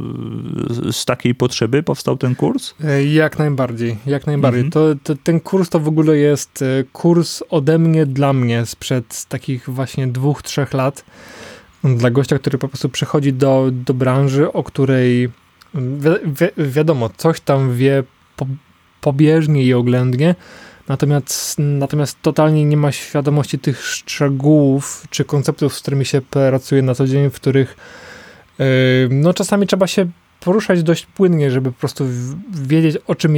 z takiej potrzeby powstał ten kurs? Jak najbardziej. Ten kurs to w ogóle jest kurs ode mnie dla mnie sprzed takich właśnie 2-3 lat. Dla gościa, który po prostu przychodzi do branży, o której wiadomo, coś tam wie pobieżnie i oględnie, Natomiast totalnie nie ma świadomości tych szczegółów czy konceptów, z którymi się pracuje na co dzień, w których czasami trzeba się poruszać dość płynnie, żeby po prostu wiedzieć, o czym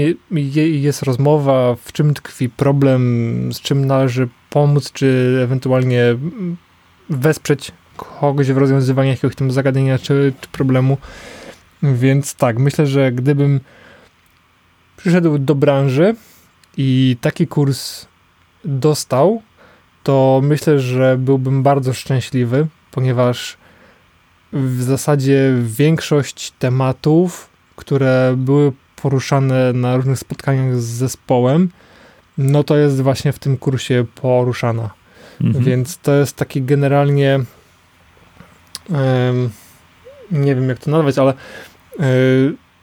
jest rozmowa, w czym tkwi problem, z czym należy pomóc, czy ewentualnie wesprzeć kogoś w rozwiązywaniu jakiegoś tam zagadnienia czy problemu. Więc tak, myślę, że gdybym przyszedł do branży i taki kurs dostał, to myślę, że byłbym bardzo szczęśliwy, ponieważ w zasadzie większość tematów, które były poruszane na różnych spotkaniach z zespołem, no to jest właśnie w tym kursie poruszana. Więc to jest taki generalnie nie wiem, jak to nazwać, ale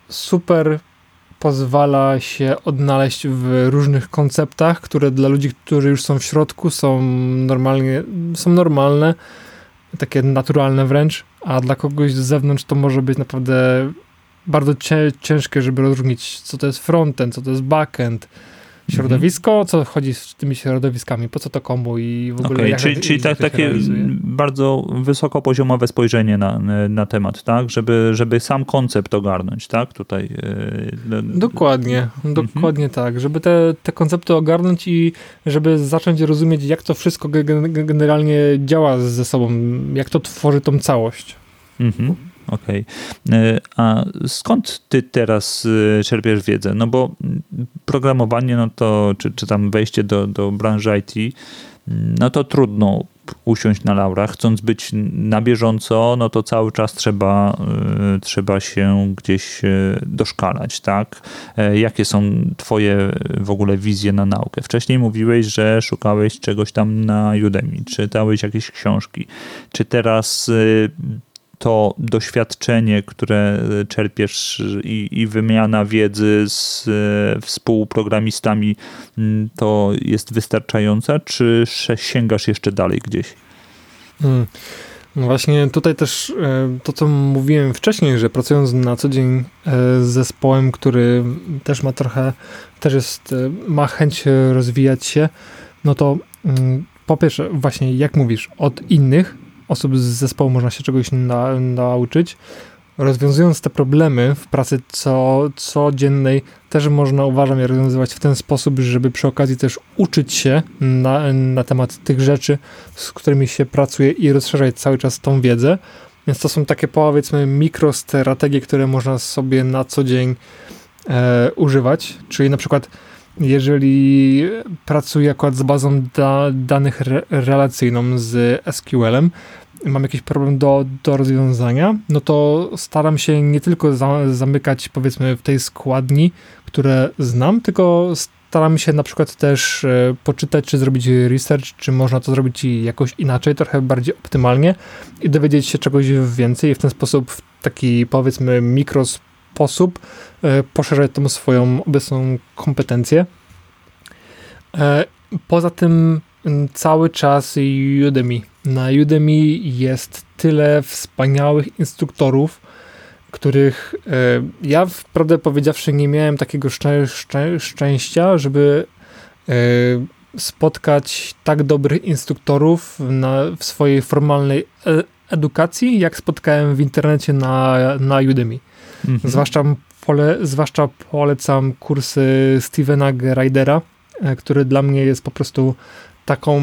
super pozwala się odnaleźć w różnych konceptach, które dla ludzi, którzy już są w środku, są normalne, takie naturalne wręcz, a dla kogoś z zewnątrz to może być naprawdę bardzo ciężkie, żeby rozróżnić, co to jest frontend, co to jest backend, środowisko, co chodzi z tymi środowiskami, po co to komu i w ogóle... Czyli takie bardzo wysokopoziomowe spojrzenie na temat, tak? Żeby sam koncept ogarnąć, tak? Tutaj... Dokładnie tak. Żeby te koncepty ogarnąć i żeby zacząć rozumieć, jak to wszystko generalnie działa ze sobą, jak to tworzy tą całość. Okej. A skąd ty teraz czerpiesz wiedzę? No bo programowanie, no to, czy tam wejście do branży IT, no to trudną usiąść na laurach. Chcąc być na bieżąco, no to cały czas trzeba się gdzieś doszkalać, tak? Jakie są twoje w ogóle wizje na naukę? Wcześniej mówiłeś, że szukałeś czegoś tam na Udemy, czytałeś jakieś książki. Czy teraz to doświadczenie, które czerpiesz i wymiana wiedzy z współprogramistami, to jest wystarczająca, czy sięgasz jeszcze dalej gdzieś? No właśnie tutaj też to, co mówiłem wcześniej, że pracując na co dzień z zespołem, który też ma trochę, ma chęć rozwijać się, no to po pierwsze właśnie jak mówisz, od innych osób z zespołu można się czegoś nauczyć. Rozwiązując te problemy w pracy codziennej też można, uważam, je rozwiązywać w ten sposób, żeby przy okazji też uczyć się na temat tych rzeczy, z którymi się pracuje i rozszerzać cały czas tą wiedzę. Więc to są takie, powiedzmy, mikrostrategie, które można sobie na co dzień używać. Czyli na przykład jeżeli pracuję akurat z bazą danych relacyjną z SQL-em, mam jakiś problem do rozwiązania, no to staram się nie tylko zamykać, powiedzmy, w tej składni, które znam, tylko staram się na przykład też poczytać, czy zrobić research, czy można to zrobić jakoś inaczej, trochę bardziej optymalnie i dowiedzieć się czegoś więcej i w ten sposób, w taki, powiedzmy, mikrosposób poszerzać tą swoją obecną kompetencję. Poza tym cały czas Udemy. Na Udemy jest tyle wspaniałych instruktorów, których ja, prawdę powiedziawszy, nie miałem takiego szczęścia, żeby spotkać tak dobrych instruktorów w swojej formalnej edukacji, jak spotkałem w internecie na Udemy. Mhm. Zwłaszcza polecam kursy Stevena Rydera, który dla mnie jest po prostu taką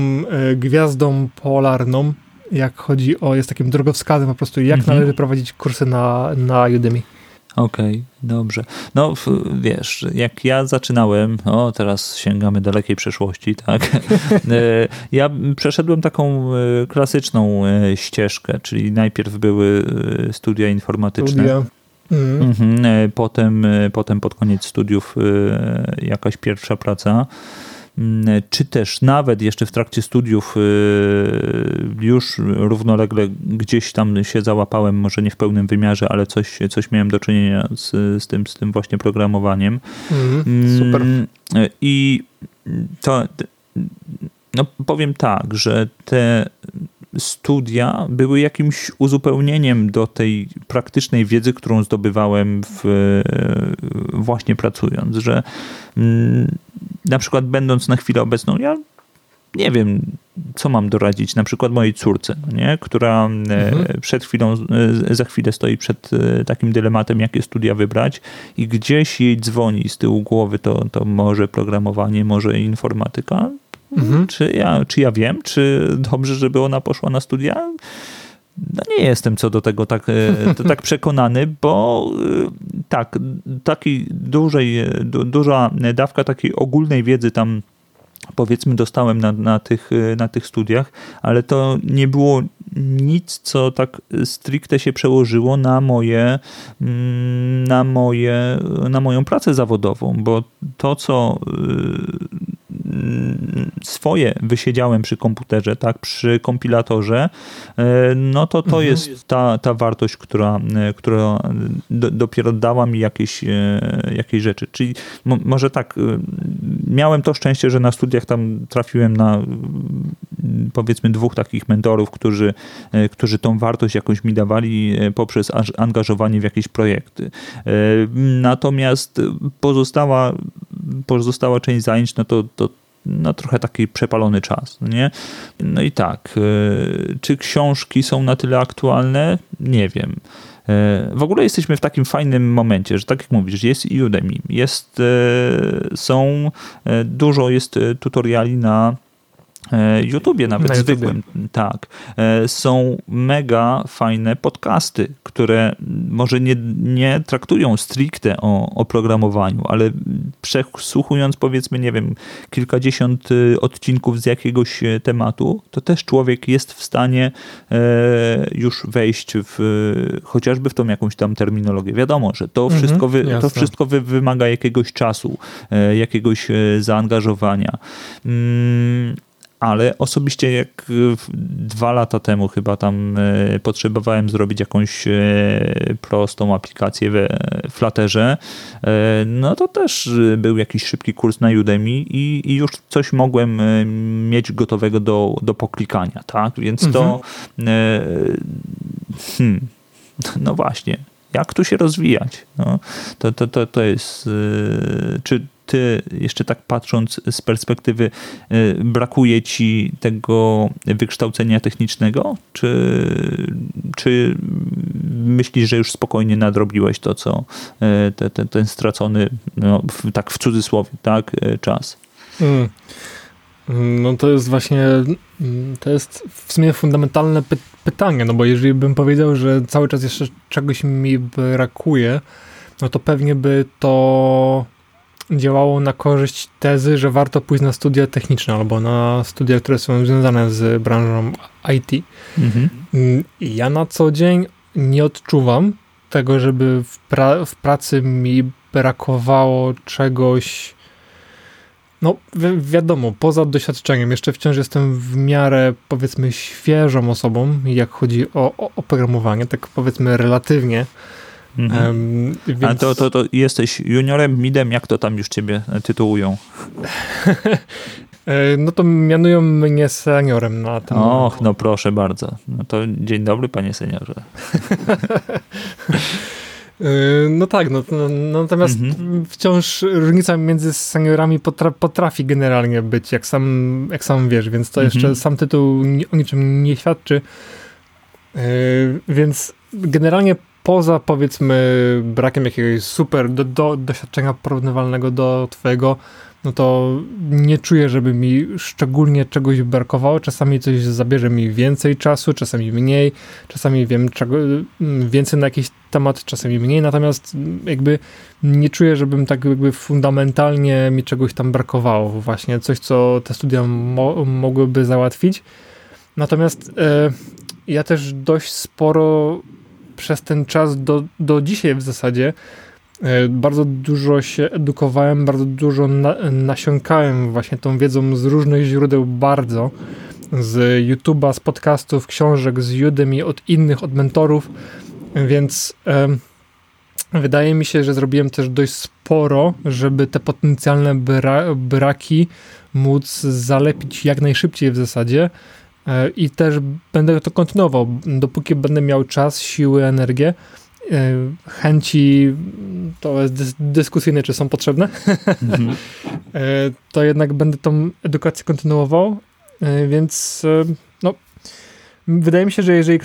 gwiazdą polarną, jak chodzi o, jest takim drogowskazem po prostu, jak należy prowadzić kursy na Udemy. Okej, dobrze. No wiesz, jak ja zaczynałem, teraz sięgamy dalekiej przeszłości, tak? Ja przeszedłem taką klasyczną ścieżkę, czyli najpierw były studia informatyczne. Potem pod koniec studiów jakaś pierwsza praca, czy też nawet jeszcze w trakcie studiów już równolegle gdzieś tam się załapałem, może nie w pełnym wymiarze, ale coś miałem do czynienia z tym właśnie programowaniem. Super. I to, no powiem tak, że te studia były jakimś uzupełnieniem do tej praktycznej wiedzy, którą zdobywałem właśnie pracując, że na przykład będąc na chwilę obecną, ja nie wiem, co mam doradzić na przykład mojej córce, nie? Która za chwilę stoi przed takim dylematem, jakie studia wybrać i gdzieś jej dzwoni z tyłu głowy to może programowanie, może informatyka. Czy ja wiem, czy dobrze, żeby ona poszła na studia? No nie jestem co do tego tak przekonany, bo tak, duża dawka takiej ogólnej wiedzy tam, powiedzmy, dostałem na tych studiach, ale to nie było nic, co tak stricte się przełożyło na moją pracę zawodową, bo to, co swoje wysiedziałem przy komputerze, tak, przy kompilatorze, no to jest ta wartość, która dopiero dała mi jakieś rzeczy. Czyli może tak, miałem to szczęście, że na studiach tam trafiłem na, powiedzmy, dwóch takich mentorów, którzy tą wartość jakąś mi dawali poprzez angażowanie w jakieś projekty. Natomiast pozostała część zajęć, no to no trochę taki przepalony czas, nie? No i tak, czy książki są na tyle aktualne? Nie wiem. W ogóle jesteśmy w takim fajnym momencie, że tak jak mówisz, jest Udemy, dużo jest tutoriali na YouTubie nawet na zwykłym, tak. Są mega fajne podcasty, które może nie traktują stricte o oprogramowaniu, ale przesłuchując powiedzmy, nie wiem, kilkadziesiąt odcinków z jakiegoś tematu, to też człowiek jest w stanie już wejść w chociażby w tą jakąś tam terminologię. Wiadomo, że to wszystko wymaga jakiegoś czasu, jakiegoś zaangażowania. Ale osobiście jak 2 lata temu chyba tam potrzebowałem zrobić jakąś prostą aplikację we Flutterze, no to też był jakiś szybki kurs na Udemy i już coś mogłem mieć gotowego do poklikania, tak? Więc to... No właśnie, jak tu się rozwijać? No, to jest... Czy ty, jeszcze tak patrząc z perspektywy, brakuje ci tego wykształcenia technicznego? Czy myślisz, że już spokojnie nadrobiłeś to, co ten stracony, no, tak w cudzysłowie, tak, czas? No to jest właśnie, to jest w sumie fundamentalne pytanie, no bo jeżeli bym powiedział, że cały czas jeszcze czegoś mi brakuje, no to pewnie by to działało na korzyść tezy, że warto pójść na studia techniczne albo na studia, które są związane z branżą IT. Ja na co dzień nie odczuwam tego, żeby w pracy mi brakowało czegoś, no wiadomo, poza doświadczeniem. Jeszcze wciąż jestem w miarę, powiedzmy, świeżą osobą, jak chodzi o oprogramowanie, tak powiedzmy relatywnie. Więc... A to jesteś juniorem, midem, jak to tam już ciebie tytułują? No to mianują mnie seniorem na ten moment. No proszę bardzo. No to dzień dobry, panie seniorze. No tak, no natomiast wciąż różnica między seniorami potrafi generalnie być, jak sam wiesz, więc to jeszcze sam tytuł o niczym nie świadczy. Więc generalnie poza, powiedzmy, brakiem jakiegoś super doświadczenia porównywalnego do twojego, no to nie czuję, żeby mi szczególnie czegoś brakowało. Czasami coś zabierze mi więcej czasu, czasami mniej, czasami wiem więcej na jakiś temat, czasami mniej, natomiast jakby nie czuję, żebym tak jakby fundamentalnie mi czegoś tam brakowało. Właśnie coś, co te studia mogłyby załatwić. Natomiast ja też dość sporo przez ten czas do dzisiaj w zasadzie bardzo dużo się edukowałem, bardzo dużo nasiąkałem właśnie tą wiedzą z różnych źródeł bardzo, z YouTube'a, z podcastów, książek, z Udemy, od innych, od mentorów, więc wydaje mi się, że zrobiłem też dość sporo, żeby te potencjalne braki móc zalepić jak najszybciej w zasadzie. I też będę to kontynuował, dopóki będę miał czas, siły, energię, chęci, to jest dyskusyjne, czy są potrzebne, to jednak będę tą edukację kontynuował, więc no, wydaje mi się, że jeżeli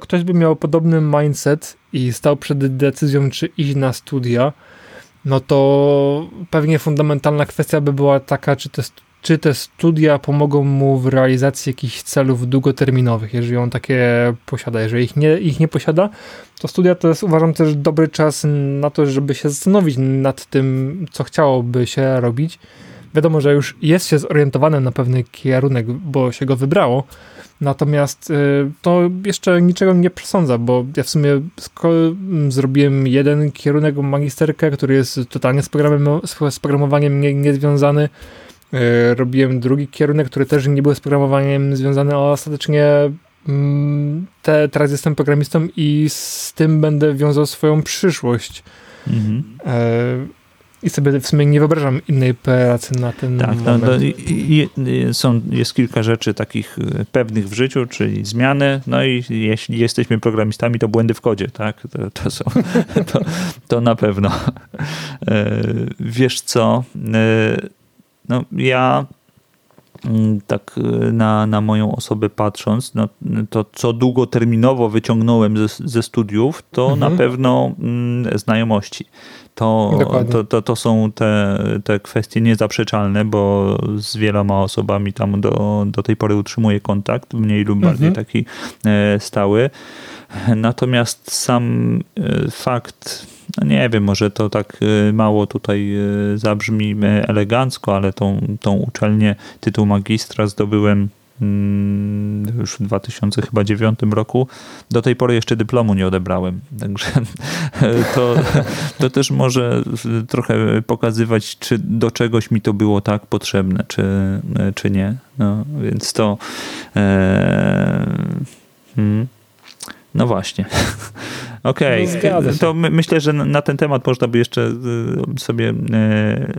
ktoś by miał podobny mindset i stał przed decyzją, czy iść na studia, no to pewnie fundamentalna kwestia by była taka, czy te studia pomogą mu w realizacji jakichś celów długoterminowych, jeżeli on takie posiada. Jeżeli ich nie posiada, to studia to jest, uważam, też dobry czas na to, żeby się zastanowić nad tym, co chciałoby się robić. Wiadomo, że już jest się zorientowane na pewny kierunek, bo się go wybrało, natomiast to jeszcze niczego nie przesądza, bo ja w sumie zrobiłem jeden kierunek, magisterkę, który jest totalnie z programowaniem niezwiązany. Robiłem drugi kierunek, który też nie był z programowaniem związany, a ostatecznie teraz jestem programistą i z tym będę wiązał swoją przyszłość. I sobie w sumie nie wyobrażam innej pracy na ten moment. No, jest kilka rzeczy takich pewnych w życiu, czyli zmiany, no i jeśli jesteśmy programistami, to błędy w kodzie, tak? To na pewno. Wiesz co... No, ja tak na moją osobę patrząc, no, to co długoterminowo wyciągnąłem ze studiów, to na pewno znajomości. To są te kwestie niezaprzeczalne, bo z wieloma osobami tam do tej pory utrzymuję kontakt, mniej lub bardziej taki stały. Natomiast sam fakt, nie wiem, może to tak mało tutaj zabrzmi elegancko, ale tą uczelnię, tytuł magistra zdobyłem już w 2009 roku. Do tej pory jeszcze dyplomu nie odebrałem. Także to też może trochę pokazywać, czy do czegoś mi to było tak potrzebne, czy nie. No, więc to... No właśnie. Okej, to myślę, że na ten temat można by jeszcze sobie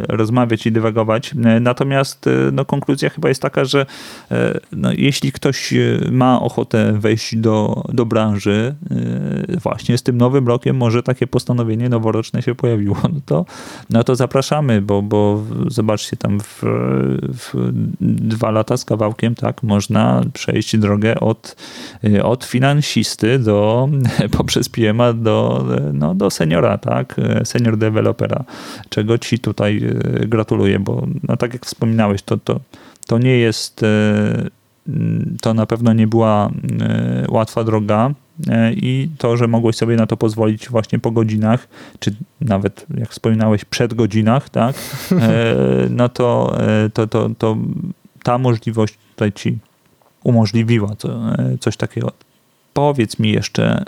rozmawiać i dywagować. Natomiast konkluzja chyba jest taka, że jeśli ktoś ma ochotę wejść do branży, właśnie z tym nowym rokiem może takie postanowienie noworoczne się pojawiło, no to zapraszamy, bo zobaczcie, tam w 2 lata z kawałkiem tak można przejść drogę od finansisty poprzez PM do seniora, tak? Senior dewelopera, czego ci tutaj gratuluję, bo no, tak jak wspominałeś, to nie jest, to na pewno nie była łatwa droga i to, że mogłeś sobie na to pozwolić właśnie po godzinach, czy nawet jak wspominałeś przed godzinach, tak? No to ta możliwość tutaj ci umożliwiła coś takiego. Powiedz mi jeszcze,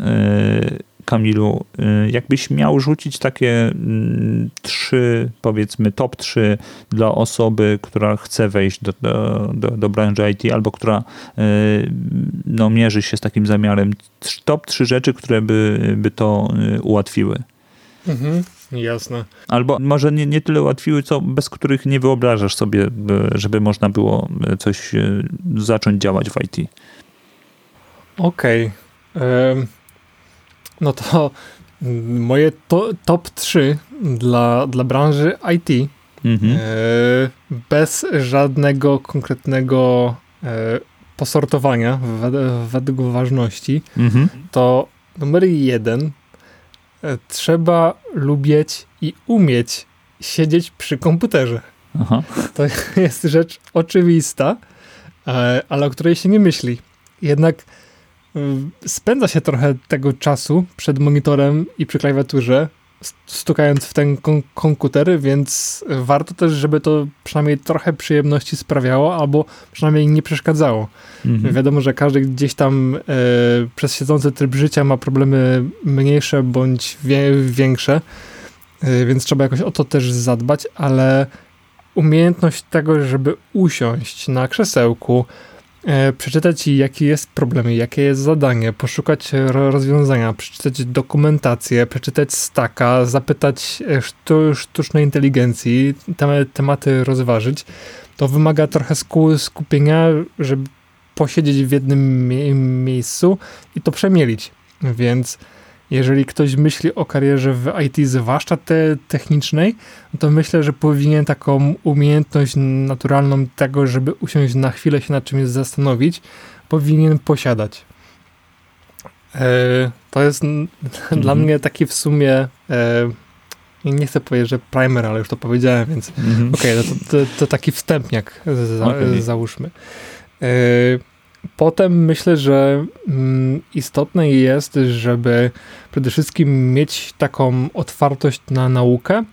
Kamilu, jakbyś miał rzucić takie 3, powiedzmy top 3 dla osoby, która chce wejść do branży IT albo która no, mierzy się z takim zamiarem. Top 3 rzeczy, które by to ułatwiły. Mhm. Jasne. Albo może nie tyle ułatwiły, co bez których nie wyobrażasz sobie, żeby można było coś zacząć działać w IT. Okej. No to moje top 3 dla branży IT bez żadnego konkretnego posortowania według ważności to numer 1 trzeba lubić i umieć siedzieć przy komputerze. Aha. To jest rzecz oczywista, ale o której się nie myśli. Jednak spędza się trochę tego czasu przed monitorem i przy klawiaturze, stukając w ten komputer, więc warto też, żeby to przynajmniej trochę przyjemności sprawiało, albo przynajmniej nie przeszkadzało. Wiadomo, że każdy gdzieś tam przez siedzący tryb życia ma problemy mniejsze bądź większe, więc trzeba jakoś o to też zadbać, ale umiejętność tego, żeby usiąść na krzesełku, przeczytać, jaki jest problem, jakie jest zadanie, poszukać rozwiązania, przeczytać dokumentację, przeczytać stacka, zapytać sztucznej inteligencji, tematy rozważyć. To wymaga trochę skupienia, żeby posiedzieć w jednym miejscu i to przemielić. Więc jeżeli ktoś myśli o karierze w IT, zwłaszcza technicznej, to myślę, że powinien taką umiejętność naturalną tego, żeby usiąść na chwilę się nad czymś zastanowić, powinien posiadać. To jest dla mnie taki w sumie, nie chcę powiedzieć, że primer, ale już to powiedziałem, więc okej, to taki wstępniak załóżmy. Potem myślę, że istotne jest, żeby przede wszystkim mieć taką otwartość na naukę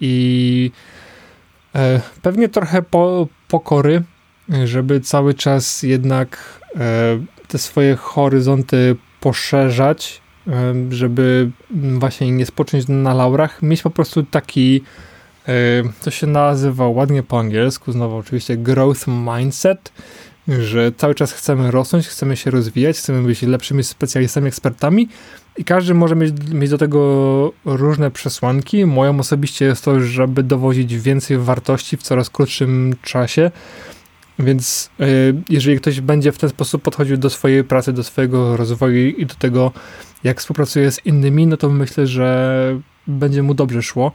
i pewnie trochę pokory, żeby cały czas jednak te swoje horyzonty poszerzać, żeby właśnie nie spocząć na laurach, mieć po prostu taki, to się nazywa ładnie po angielsku, znowu oczywiście growth mindset, że cały czas chcemy rosnąć, chcemy się rozwijać, chcemy być lepszymi specjalistami, ekspertami i każdy może mieć do tego różne przesłanki. Moją osobiście jest to, żeby dowozić więcej wartości w coraz krótszym czasie, więc jeżeli ktoś będzie w ten sposób podchodził do swojej pracy, do swojego rozwoju i do tego, jak współpracuje z innymi, no to myślę, że będzie mu dobrze szło.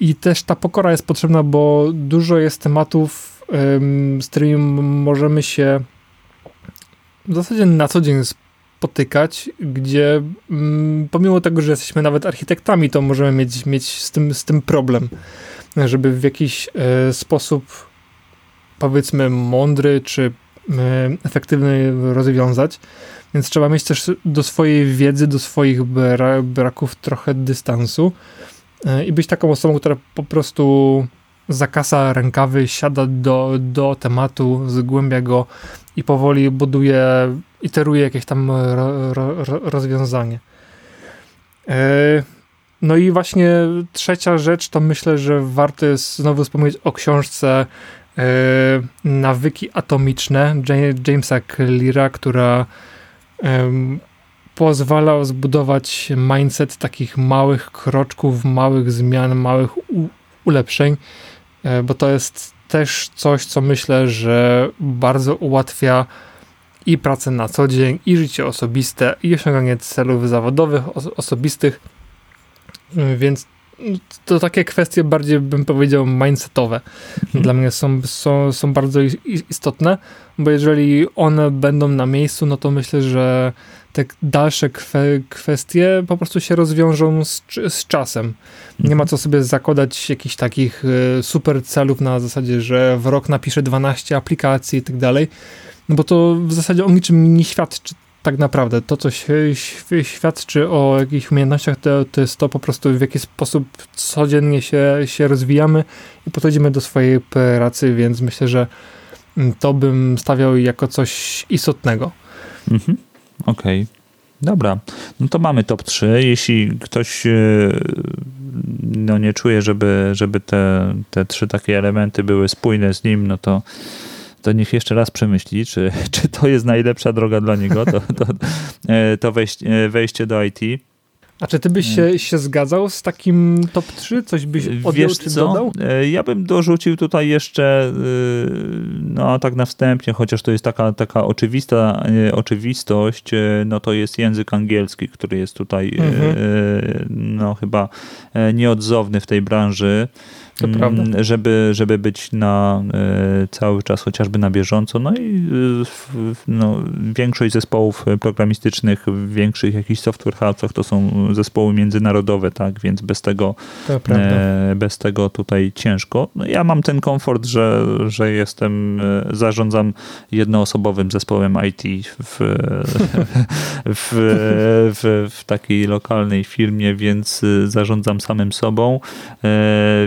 I też ta pokora jest potrzebna, bo dużo jest tematów, z którymi możemy się w zasadzie na co dzień spotykać, gdzie pomimo tego, że jesteśmy nawet architektami, to możemy mieć z tym problem, żeby w jakiś sposób, powiedzmy, mądry czy efektywny rozwiązać, więc trzeba mieć też do swojej wiedzy, do swoich braków trochę dystansu i być taką osobą, która po prostu zakasa rękawy, siada do tematu, zgłębia go i powoli buduje, iteruje jakieś tam rozwiązanie. No i właśnie trzecia rzecz, to myślę, że warto jest znowu wspomnieć o książce Nawyki Atomiczne Jamesa Cleara, która pozwala zbudować mindset takich małych kroczków, małych zmian, małych ulepszeń, bo to jest też coś, co myślę, że bardzo ułatwia i pracę na co dzień, i życie osobiste, i osiąganie celów zawodowych, osobistych, więc to takie kwestie bardziej, bym powiedział, mindsetowe. Dla mnie są bardzo istotne, bo jeżeli one będą na miejscu, no to myślę, że te dalsze kwestie po prostu się rozwiążą z czasem. Nie ma co sobie zakładać jakichś takich super celów na zasadzie, że w rok napiszę 12 aplikacji i tak dalej, no bo to w zasadzie o niczym nie świadczy. Tak naprawdę to, co świadczy o jakichś umiejętnościach, to jest to po prostu, w jaki sposób codziennie się rozwijamy i podchodzimy do swojej pracy, więc myślę, że to bym stawiał jako coś istotnego. Okej. Dobra, no to mamy top 3. Jeśli ktoś nie czuje, żeby te trzy takie elementy były spójne z nim, no to niech jeszcze raz przemyśli, czy to jest najlepsza droga dla niego, to wejście do IT. A czy ty byś się zgadzał z takim top 3? Coś byś odjął, czy dodał? Ja bym dorzucił tutaj jeszcze, no tak na wstępie, chociaż to jest taka oczywistość, no to jest język angielski, który jest tutaj no chyba nieodzowny w tej branży. To prawda. Żeby być na cały czas chociażby na bieżąco. No i większość zespołów programistycznych w większych jakichś software house'ach to są zespoły międzynarodowe, tak? Więc bez tego tutaj ciężko. No, ja mam ten komfort, że zarządzam jednoosobowym zespołem IT w takiej lokalnej firmie, więc zarządzam samym sobą,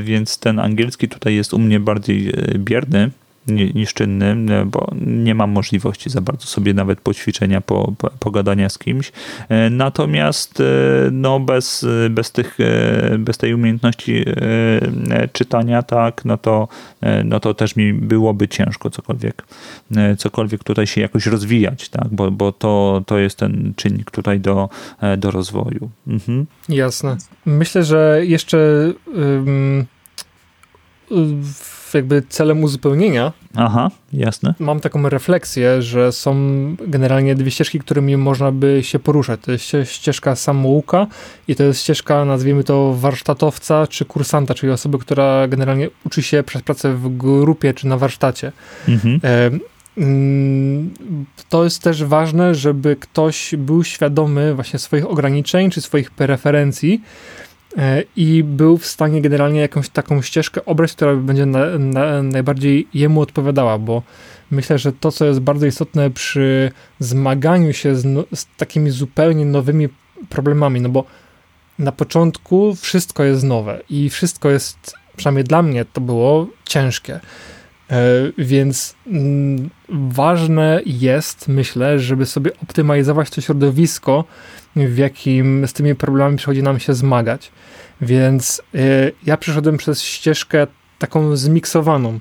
więc ten angielski tutaj jest u mnie bardziej bierny niż czynny, bo nie mam możliwości za bardzo sobie nawet poćwiczenia, pogadania z kimś. Natomiast no bez tej umiejętności czytania, tak, no to też mi byłoby ciężko cokolwiek tutaj się jakoś rozwijać, tak, bo to jest ten czynnik tutaj do rozwoju. Jasne. Myślę, że jeszcze jakby celem uzupełnienia. Aha, jasne. Mam taką refleksję, że są generalnie dwie ścieżki, którymi można by się poruszać. To jest ścieżka samouka i to jest ścieżka, nazwijmy to, warsztatowca czy kursanta, czyli osoby, która generalnie uczy się przez pracę w grupie czy na warsztacie. To jest też ważne, żeby ktoś był świadomy właśnie swoich ograniczeń czy swoich preferencji i był w stanie generalnie jakąś taką ścieżkę obrać, która będzie najbardziej jemu odpowiadała, bo myślę, że to, co jest bardzo istotne przy zmaganiu się z takimi zupełnie nowymi problemami, no bo na początku wszystko jest nowe i wszystko jest, przynajmniej dla mnie to było ciężkie, więc ważne jest, myślę, żeby sobie optymalizować to środowisko, w jakim z tymi problemami przychodzi nam się zmagać. Więc ja przeszedłem przez ścieżkę taką zmiksowaną,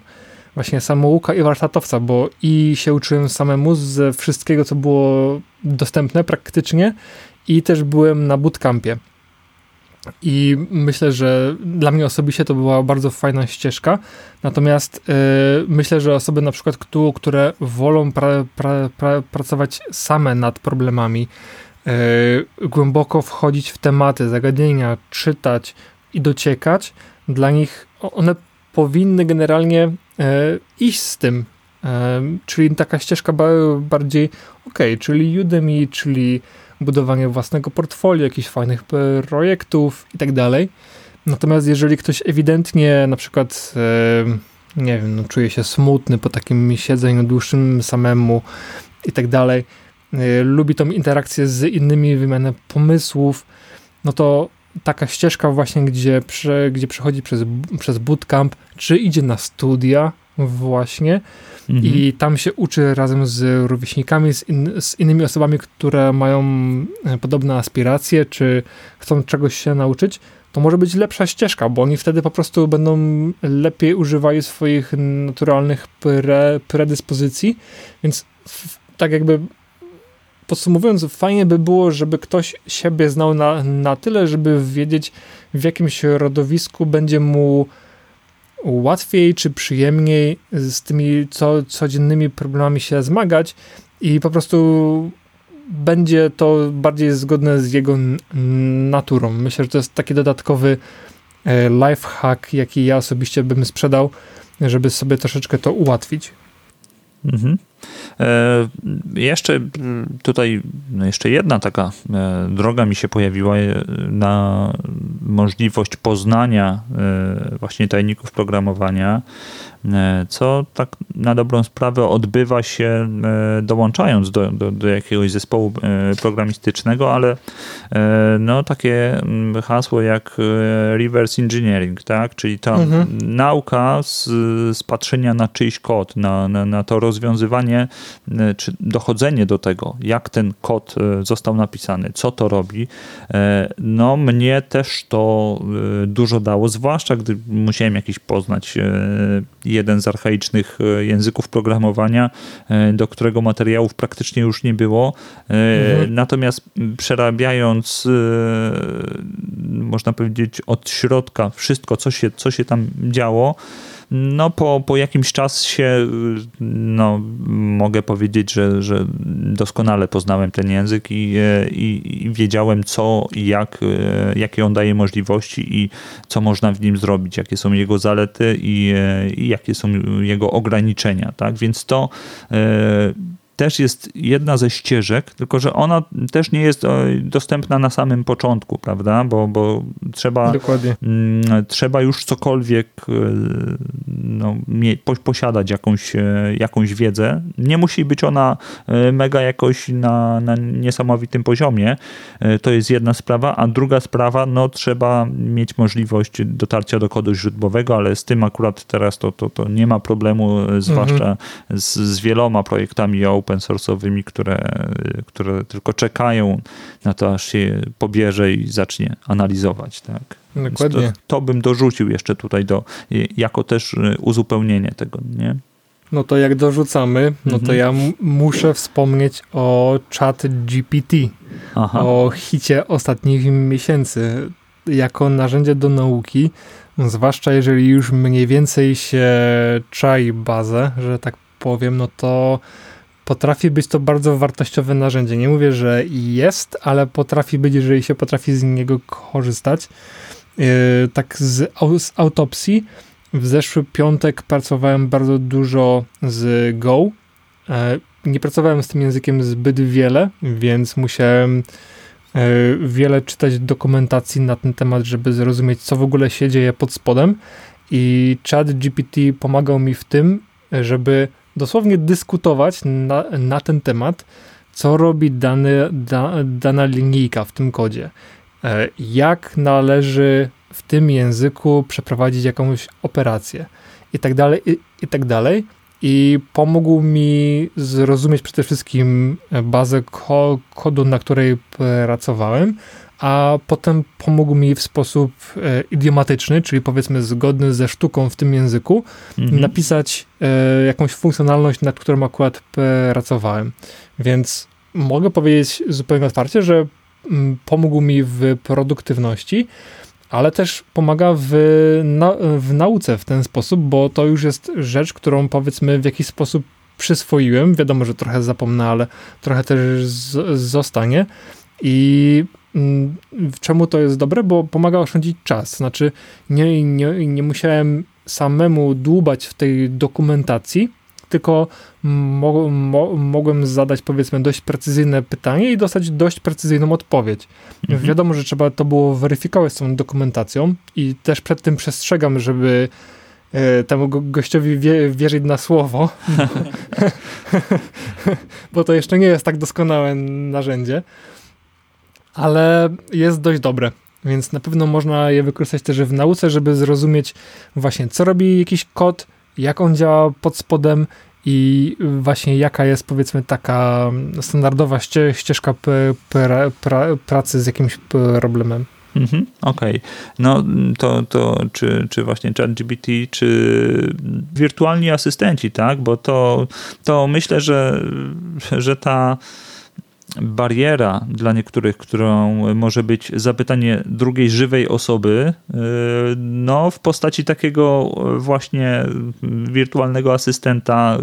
właśnie samouka i warsztatowca, bo i się uczyłem samemu ze wszystkiego, co było dostępne praktycznie, i też byłem na bootcampie. I myślę, że dla mnie osobiście to była bardzo fajna ścieżka, natomiast myślę, że osoby na przykład, które wolą pracować same nad problemami, głęboko wchodzić w tematy, zagadnienia, czytać i dociekać, dla nich one powinny generalnie iść z tym. Czyli taka ścieżka bardziej czyli Udemy, czyli budowanie własnego portfolio, jakichś fajnych projektów i tak dalej. Natomiast jeżeli ktoś ewidentnie na przykład, czuje się smutny po takim siedzeniu dłuższym samemu i tak dalej, lubi tą interakcję z innymi, wymianę pomysłów, no to taka ścieżka właśnie, gdzie przechodzi przez bootcamp, czy idzie na studia właśnie i tam się uczy razem z rówieśnikami, z innymi osobami, które mają podobne aspiracje, czy chcą czegoś się nauczyć, to może być lepsza ścieżka, bo oni wtedy po prostu będą lepiej używali swoich naturalnych predyspozycji, więc tak jakby podsumowując, fajnie by było, żeby ktoś siebie znał na tyle, żeby wiedzieć, w jakim środowisku będzie mu łatwiej czy przyjemniej z tymi codziennymi problemami się zmagać i po prostu będzie to bardziej zgodne z jego naturą. Myślę, że to jest taki dodatkowy lifehack, jaki ja osobiście bym sprzedał, żeby sobie troszeczkę to ułatwić. Mhm. Jeszcze tutaj jedna taka droga mi się pojawiła na możliwość poznania właśnie tajników programowania, co tak na dobrą sprawę odbywa się dołączając do jakiegoś zespołu programistycznego, ale takie hasło jak reverse engineering, tak? Czyli ta nauka z patrzenia na czyjś kod, na to rozwiązywanie czy dochodzenie do tego, jak ten kod został napisany, co to robi, no mnie też to dużo dało, zwłaszcza gdy musiałem poznać jeden z archaicznych języków programowania, do którego materiałów praktycznie już nie było. Natomiast przerabiając, można powiedzieć, od środka wszystko, co się tam działo, po jakimś czasie mogę powiedzieć, że doskonale poznałem ten język i wiedziałem co i jakie on daje możliwości i co można w nim zrobić, jakie są jego zalety i jakie są jego ograniczenia, tak? Więc to też jest jedna ze ścieżek, tylko że ona też nie jest dostępna na samym początku, prawda? Bo trzeba już cokolwiek posiadać jakąś wiedzę. Nie musi być ona mega jakoś na niesamowitym poziomie. To jest jedna sprawa, a druga sprawa, trzeba mieć możliwość dotarcia do kodu źródłowego, ale z tym akurat teraz to nie ma problemu, zwłaszcza z wieloma projektami open source'owymi, które tylko czekają na to, aż się pobierze i zacznie analizować. Tak? Dokładnie. To bym dorzucił jeszcze tutaj jako też uzupełnienie tego, nie? No to jak dorzucamy, to ja muszę wspomnieć o ChatGPT, o hicie ostatnich miesięcy jako narzędzie do nauki, zwłaszcza jeżeli już mniej więcej się czai bazę, że tak powiem, to potrafi być to bardzo wartościowe narzędzie. Nie mówię, że jest, ale potrafi być, jeżeli się potrafi z niego korzystać. Tak z autopsji w zeszły piątek pracowałem bardzo dużo z Go. Nie pracowałem z tym językiem zbyt wiele, więc musiałem wiele czytać dokumentacji na ten temat, żeby zrozumieć, co w ogóle się dzieje pod spodem. I ChatGPT pomagał mi w tym, żeby dosłownie dyskutować na ten temat, co robi dana linijka w tym kodzie. Jak należy w tym języku przeprowadzić jakąś operację i tak dalej, i tak dalej. I pomógł mi zrozumieć przede wszystkim bazę kodu, na której pracowałem, a potem pomógł mi w sposób idiomatyczny, czyli powiedzmy zgodny ze sztuką w tym języku, napisać jakąś funkcjonalność, nad którą akurat pracowałem. Więc mogę powiedzieć zupełnie otwarcie, że pomógł mi w produktywności, ale też pomaga w nauce w ten sposób, bo to już jest rzecz, którą powiedzmy w jakiś sposób przyswoiłem. Wiadomo, że trochę zapomnę, ale trochę też zostanie. I czemu to jest dobre? Bo pomaga oszczędzić czas. Znaczy nie musiałem samemu dłubać w tej dokumentacji, tylko mogłem zadać, powiedzmy, dość precyzyjne pytanie i dostać dość precyzyjną odpowiedź. Mhm. Wiadomo, że trzeba to było weryfikować z tą dokumentacją i też przed tym przestrzegam, żeby temu gościowi wierzyć na słowo, bo to jeszcze nie jest tak doskonałe narzędzie, ale jest dość dobre. Więc na pewno można je wykorzystać też w nauce, żeby zrozumieć właśnie, co robi jakiś kod, jak on działa pod spodem i właśnie jaka jest, powiedzmy, taka standardowa ścieżka pracy z jakimś problemem. Mhm, okej. Okay. No to czy właśnie ChatGPT, czy wirtualni asystenci, tak? Bo to myślę, że ta bariera dla niektórych, którą może być zapytanie drugiej żywej osoby, no w postaci takiego właśnie wirtualnego asystenta,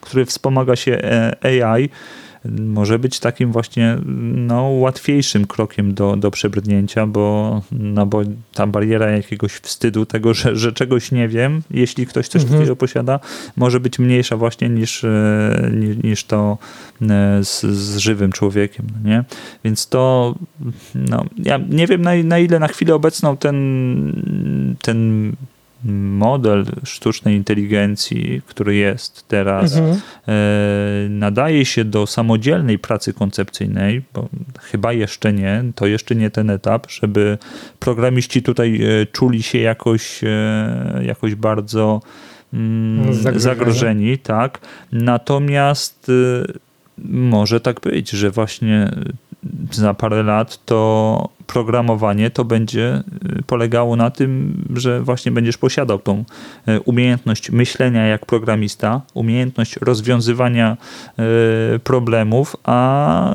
który wspomaga się AI, może być takim właśnie łatwiejszym krokiem do przebrnięcia, bo ta bariera jakiegoś wstydu tego, że czegoś nie wiem, jeśli ktoś coś takiego posiada, może być mniejsza właśnie niż to z żywym człowiekiem, nie? Więc to ja nie wiem na ile na chwilę obecną ten model sztucznej inteligencji, który jest teraz, nadaje się do samodzielnej pracy koncepcyjnej, bo chyba jeszcze nie, to jeszcze nie ten etap, żeby programiści tutaj czuli się jakoś bardzo zagrożeni, tak? Natomiast może tak być, że właśnie za parę lat to programowanie to będzie polegało na tym, że właśnie będziesz posiadał tą umiejętność myślenia jak programista, umiejętność rozwiązywania problemów, a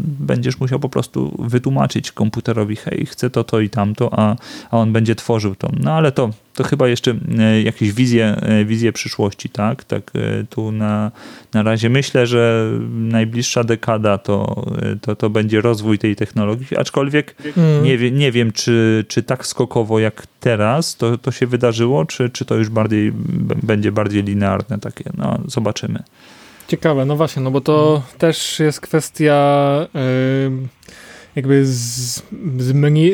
będziesz musiał po prostu wytłumaczyć komputerowi, hej, chcę to i tamto, a on będzie tworzył to. No ale to chyba jeszcze jakieś wizje przyszłości, tak? Tak tu na razie myślę, że najbliższa dekada to będzie rozwój tej technologii, aczkolwiek nie wiem, czy tak skokowo jak teraz to się wydarzyło, czy to już będzie bardziej linearne takie. No, zobaczymy. Ciekawe, no właśnie, no bo to też jest kwestia jakby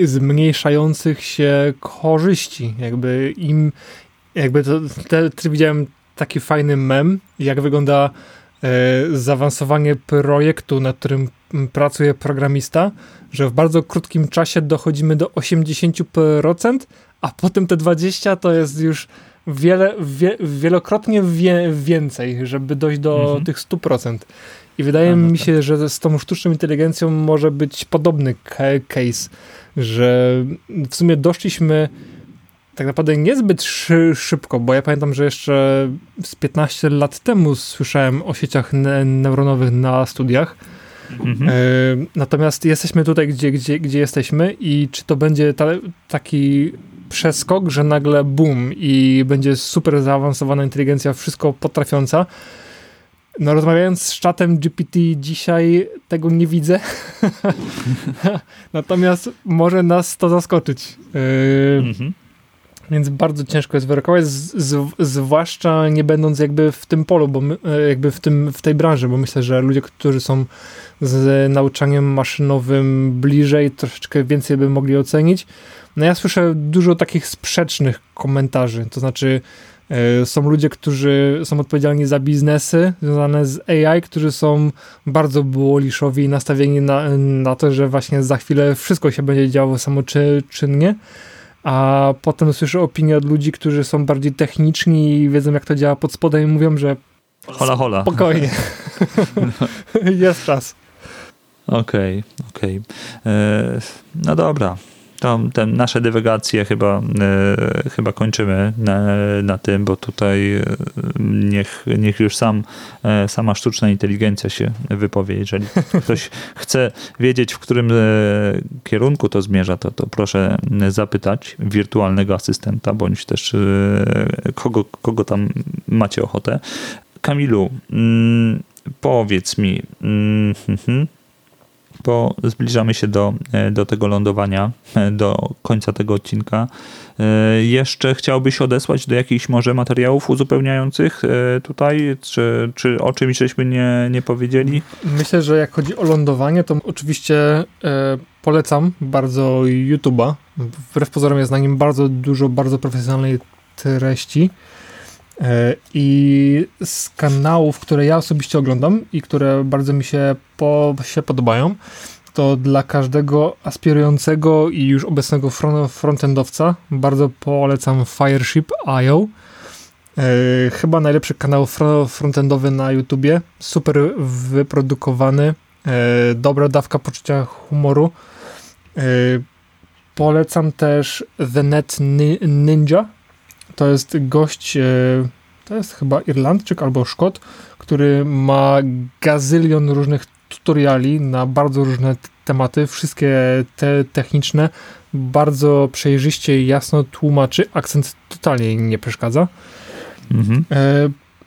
zmniejszających się korzyści. Jakby im, jakby to widziałem taki fajny mem, jak wygląda zaawansowanie projektu, nad którym pracuje programista, że w bardzo krótkim czasie dochodzimy do 80%, a potem te 20% to jest już wielokrotnie więcej, żeby dojść do tych 100%. I wydaje mi się, że z tą sztuczną inteligencją może być podobny case, że w sumie doszliśmy tak naprawdę niezbyt szybko, bo ja pamiętam, że jeszcze z 15 lat temu słyszałem o sieciach neuronowych na studiach. Natomiast jesteśmy tutaj, gdzie jesteśmy i czy to będzie taki przeskok, że nagle boom i będzie super zaawansowana inteligencja, wszystko potrafiąca. No, rozmawiając z czatem GPT dzisiaj tego nie widzę. Natomiast może nas to zaskoczyć. Więc bardzo ciężko jest wyrokować, zwłaszcza nie będąc jakby w tym polu, bo jakby w tej branży, bo myślę, że ludzie, którzy są z nauczaniem maszynowym bliżej, troszeczkę więcej by mogli ocenić. No ja słyszę dużo takich sprzecznych komentarzy, to znaczy są ludzie, którzy są odpowiedzialni za biznesy związane z AI, którzy są bardzo błoliszowi i nastawieni na to, że właśnie za chwilę wszystko się będzie działo samoczynnie. A potem słyszę opinie od ludzi, którzy są bardziej techniczni i wiedzą, jak to działa pod spodem i mówią, że hola, hola. Spokojnie. Jest czas. Okej. No dobra. Te nasze dywagacje chyba kończymy na tym, bo tutaj niech już sama sztuczna inteligencja się wypowie. Jeżeli ktoś chce wiedzieć, w którym kierunku to zmierza, to proszę zapytać wirtualnego asystenta, bądź też kogo tam macie ochotę. Kamilu, powiedz mi, bo zbliżamy się do tego lądowania, do końca tego odcinka. Jeszcze chciałbyś odesłać do jakichś może materiałów uzupełniających tutaj, czy o czymś żeśmy nie powiedzieli? Myślę, że jak chodzi o lądowanie, to oczywiście polecam bardzo YouTube'a. Wbrew pozorom jest na nim bardzo dużo, bardzo profesjonalnej treści. I z kanałów, które ja osobiście oglądam i które bardzo mi się podobają, to dla każdego aspirującego i już obecnego frontendowca bardzo polecam Fireship.io. Chyba najlepszy kanał frontendowy na YouTubie, super wyprodukowany, dobra dawka poczucia humoru. Polecam też The Net Ninja. To jest gość, to jest chyba Irlandczyk albo Szkot, który ma gazylion różnych tutoriali na bardzo różne tematy, wszystkie te techniczne, bardzo przejrzyście i jasno tłumaczy, akcent totalnie nie przeszkadza. Mhm.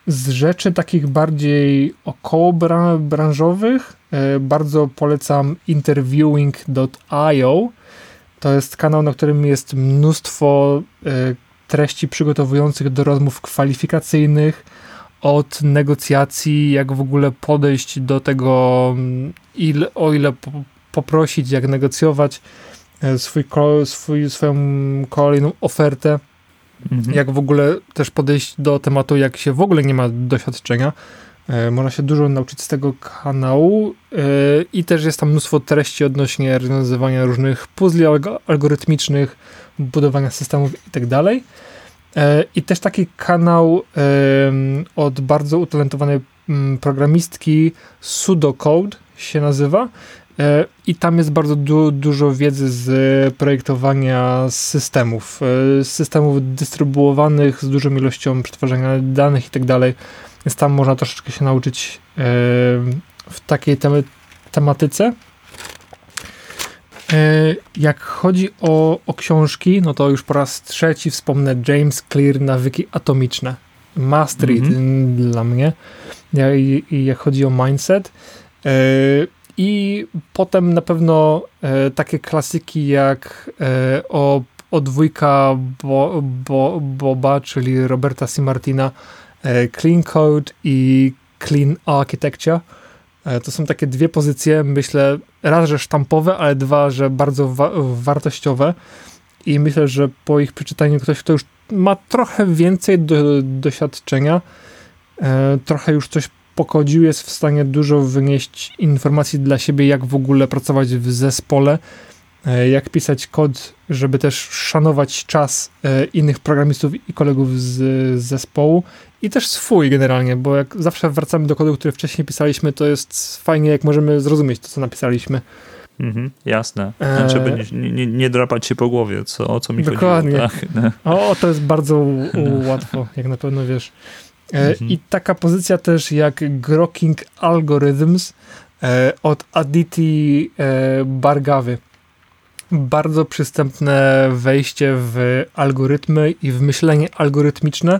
Z rzeczy takich bardziej około branżowych bardzo polecam interviewing.io. To jest kanał, na którym jest mnóstwo treści przygotowujących do rozmów kwalifikacyjnych, od negocjacji, jak w ogóle podejść do tego, o ile poprosić, jak negocjować swoją kolejną ofertę, jak w ogóle też podejść do tematu, jak się w ogóle nie ma doświadczenia. Można się dużo nauczyć z tego kanału i też jest tam mnóstwo treści odnośnie rozwiązywania różnych puzli algorytmicznych, budowania systemów i tak dalej. I też taki kanał od bardzo utalentowanej programistki, Pseudocode się nazywa, i tam jest bardzo dużo wiedzy z projektowania systemów dystrybuowanych z dużą ilością przetwarzania danych i tak dalej. Więc tam można troszeczkę się nauczyć w takiej tematyce. Jak chodzi o książki, no to już po raz trzeci wspomnę James Clear, Nawyki Atomiczne. Must read dla mnie. Jak chodzi o mindset. I potem na pewno takie klasyki jak o dwójka Boba, czyli Roberta C. Martina, Clean Code i Clean Architecture. To są takie dwie pozycje, myślę, raz, że sztampowe, ale dwa, że bardzo wartościowe, i myślę, że po ich przeczytaniu ktoś, kto już ma trochę więcej doświadczenia, trochę już coś pokodził, jest w stanie dużo wynieść informacji dla siebie, jak w ogóle pracować w zespole, jak pisać kod, żeby też szanować czas innych programistów i kolegów z zespołu, i też swój generalnie, bo jak zawsze wracamy do kodu, który wcześniej pisaliśmy, to jest fajnie, jak możemy zrozumieć to, co napisaliśmy. Jasne. Żeby nie drapać się po głowie, o co mi dokładnie chodziło. Dokładnie. Tak? O, to jest bardzo łatwo, jak na pewno wiesz. I taka pozycja też jak Grokking Algorithms od Aditi Bargawy. Bardzo przystępne wejście w algorytmy i w myślenie algorytmiczne,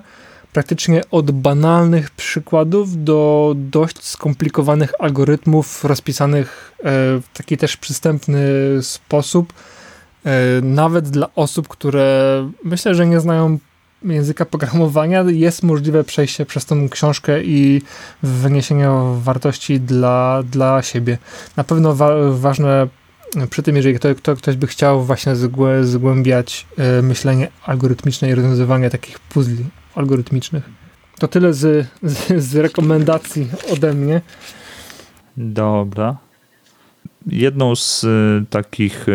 praktycznie od banalnych przykładów do dość skomplikowanych algorytmów rozpisanych w taki też przystępny sposób, nawet dla osób, które myślę, że nie znają języka programowania, jest możliwe przejście przez tą książkę i wyniesienie wartości dla siebie. Na pewno ważne przy tym, jeżeli ktoś by chciał właśnie zgłębiać myślenie algorytmiczne i rozwiązywanie takich puzli algorytmicznych. To tyle z rekomendacji ode mnie. Dobra. Jedną z takich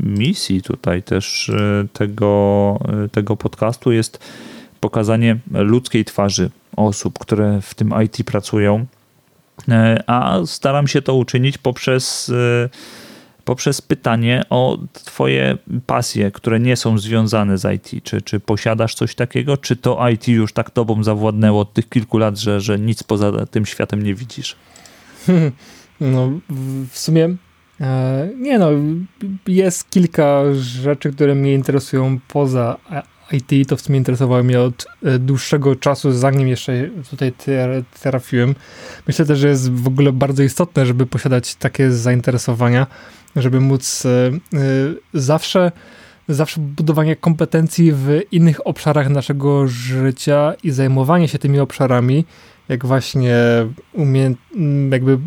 misji tutaj też tego podcastu jest pokazanie ludzkiej twarzy osób, które w tym IT pracują, a staram się to uczynić poprzez pytanie o twoje pasje, które nie są związane z IT. Czy posiadasz coś takiego? Czy to IT już tak tobą zawładnęło od tych kilku lat, że nic poza tym światem nie widzisz? No, w sumie jest kilka rzeczy, które mnie interesują poza IT to w sumie interesowało mnie od dłuższego czasu, zanim jeszcze tutaj trafiłem. Myślę też, że jest w ogóle bardzo istotne, żeby posiadać takie zainteresowania, żeby móc zawsze budowanie kompetencji w innych obszarach naszego życia i zajmowanie się tymi obszarami, jak właśnie jakby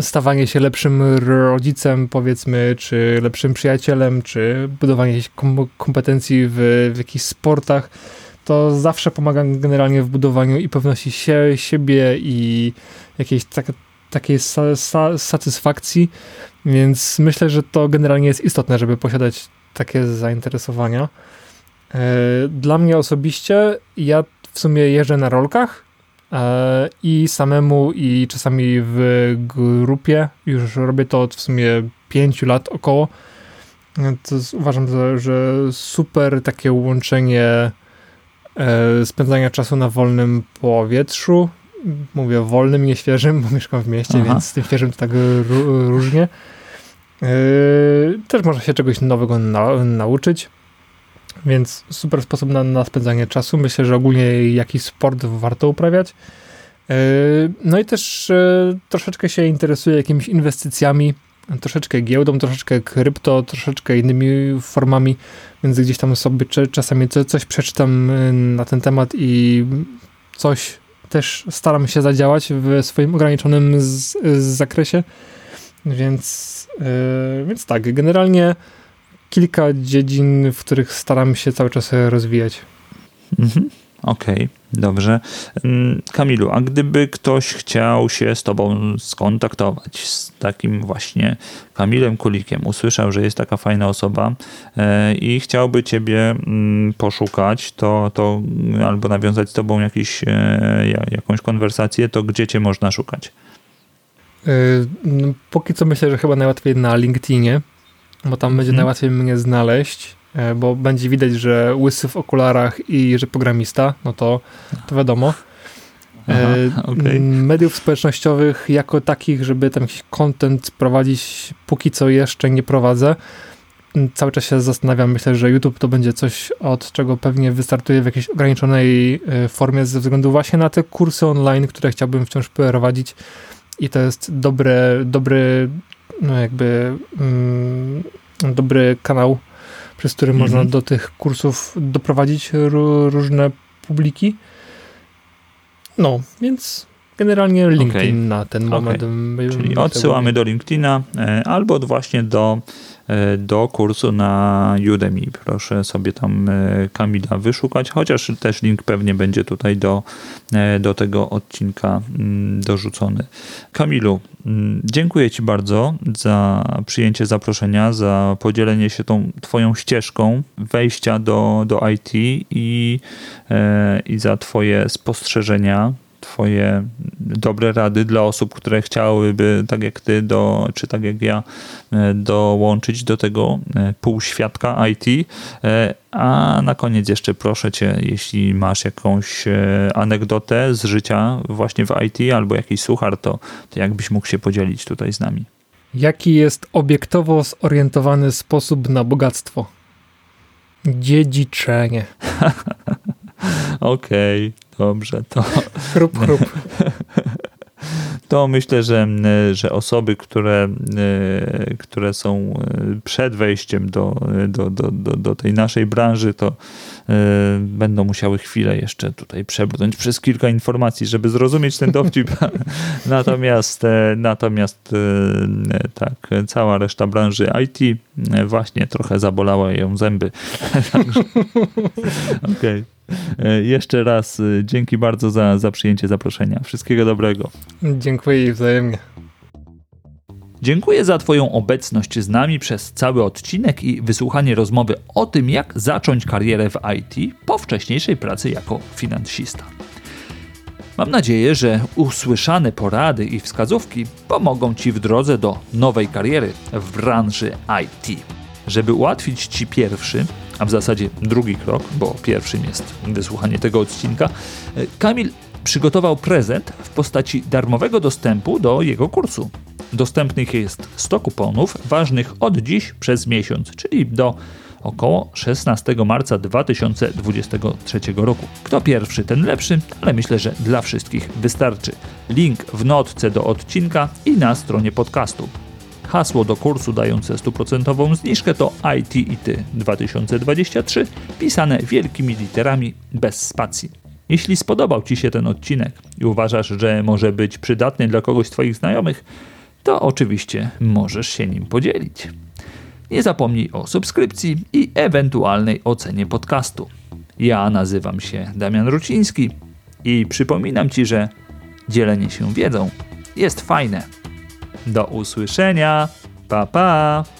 stawanie się lepszym rodzicem, powiedzmy, czy lepszym przyjacielem, czy budowanie jakichś kompetencji w jakichś sportach, to zawsze pomaga generalnie w budowaniu i pewności siebie i jakiejś takiej satysfakcji, więc myślę, że to generalnie jest istotne, żeby posiadać takie zainteresowania. Dla mnie osobiście, ja w sumie jeżdżę na rolkach i samemu, i czasami w grupie. Już robię to od w sumie 5 lat około. To uważam, że super takie łączenie spędzania czasu na wolnym powietrzu. Mówię wolnym, nie świeżym, bo mieszkam w mieście, więc z tym świeżym to tak różnie. Też można się czegoś nowego nauczyć. Więc super sposób na spędzanie czasu. Myślę, że ogólnie jakiś sport warto uprawiać. No i też troszeczkę się interesuję jakimiś inwestycjami, troszeczkę giełdą, troszeczkę krypto, troszeczkę innymi formami, więc gdzieś tam sobie czasami coś przeczytam na ten temat i coś też staram się zadziałać w swoim ograniczonym zakresie. Więc tak, generalnie kilka dziedzin, w których staram się cały czas rozwijać. Okej, dobrze. Kamilu, a gdyby ktoś chciał się z tobą skontaktować, z takim właśnie Kamilem Kulikiem, usłyszał, że jest taka fajna osoba i chciałby ciebie poszukać, to albo nawiązać z tobą jakąś konwersację, to gdzie cię można szukać? Póki co myślę, że chyba najłatwiej na LinkedInie, bo tam będzie najłatwiej mnie znaleźć, bo będzie widać, że łysy w okularach i że programista, no to wiadomo. Mediów społecznościowych jako takich, żeby tam jakiś content prowadzić, póki co jeszcze nie prowadzę. Cały czas się zastanawiam, myślę, że YouTube to będzie coś, od czego pewnie wystartuję w jakiejś ograniczonej formie ze względu właśnie na te kursy online, które chciałbym wciąż prowadzić i to jest dobry kanał, przez który można do tych kursów doprowadzić różne publiki. No, więc generalnie LinkedIn na ten moment. Czyli odsyłamy do LinkedIna albo właśnie do kursu na Udemy. Proszę sobie tam Kamila wyszukać, chociaż też link pewnie będzie tutaj do tego odcinka dorzucony. Kamilu, dziękuję ci bardzo za przyjęcie zaproszenia, za podzielenie się tą twoją ścieżką wejścia do IT i za twoje spostrzeżenia, twoje dobre rady dla osób, które chciałyby, tak jak ty, czy tak jak ja, dołączyć do tego półświadka IT. A na koniec jeszcze proszę cię, jeśli masz jakąś anegdotę z życia właśnie w IT albo jakiś suchar, to jakbyś mógł się podzielić tutaj z nami. Jaki jest obiektowo zorientowany sposób na bogactwo? Dziedziczenie. Okej. Dobrze, to... Chrup. To myślę, że osoby, które są przed wejściem do tej naszej branży, to będą musiały chwilę jeszcze tutaj przebrnąć przez kilka informacji, żeby zrozumieć ten dowcip. Natomiast tak, cała reszta branży IT właśnie trochę zabolała ją zęby. Także, okej. Jeszcze raz dzięki bardzo za przyjęcie zaproszenia. Wszystkiego dobrego. Dziękuję i wzajemnie. Dziękuję za twoją obecność z nami przez cały odcinek i wysłuchanie rozmowy o tym, jak zacząć karierę w IT po wcześniejszej pracy jako finansista. Mam nadzieję, że usłyszane porady i wskazówki pomogą ci w drodze do nowej kariery w branży IT. Żeby ułatwić ci pierwszy, a w zasadzie drugi krok, bo pierwszym jest wysłuchanie tego odcinka, Kamil przygotował prezent w postaci darmowego dostępu do jego kursu. Dostępnych jest 100 kuponów ważnych od dziś przez miesiąc, czyli do około 16 marca 2023 roku. Kto pierwszy, ten lepszy, ale myślę, że dla wszystkich wystarczy. Link w notce do odcinka i na stronie podcastu. Hasło do kursu dające 100% zniżkę to IT i Ty 2023, pisane wielkimi literami bez spacji. Jeśli spodobał Ci się ten odcinek i uważasz, że może być przydatny dla kogoś z Twoich znajomych, to oczywiście możesz się nim podzielić. Nie zapomnij o subskrypcji i ewentualnej ocenie podcastu. Ja nazywam się Damian Ruciński i przypominam Ci, że dzielenie się wiedzą jest fajne. Do usłyszenia. Pa, pa!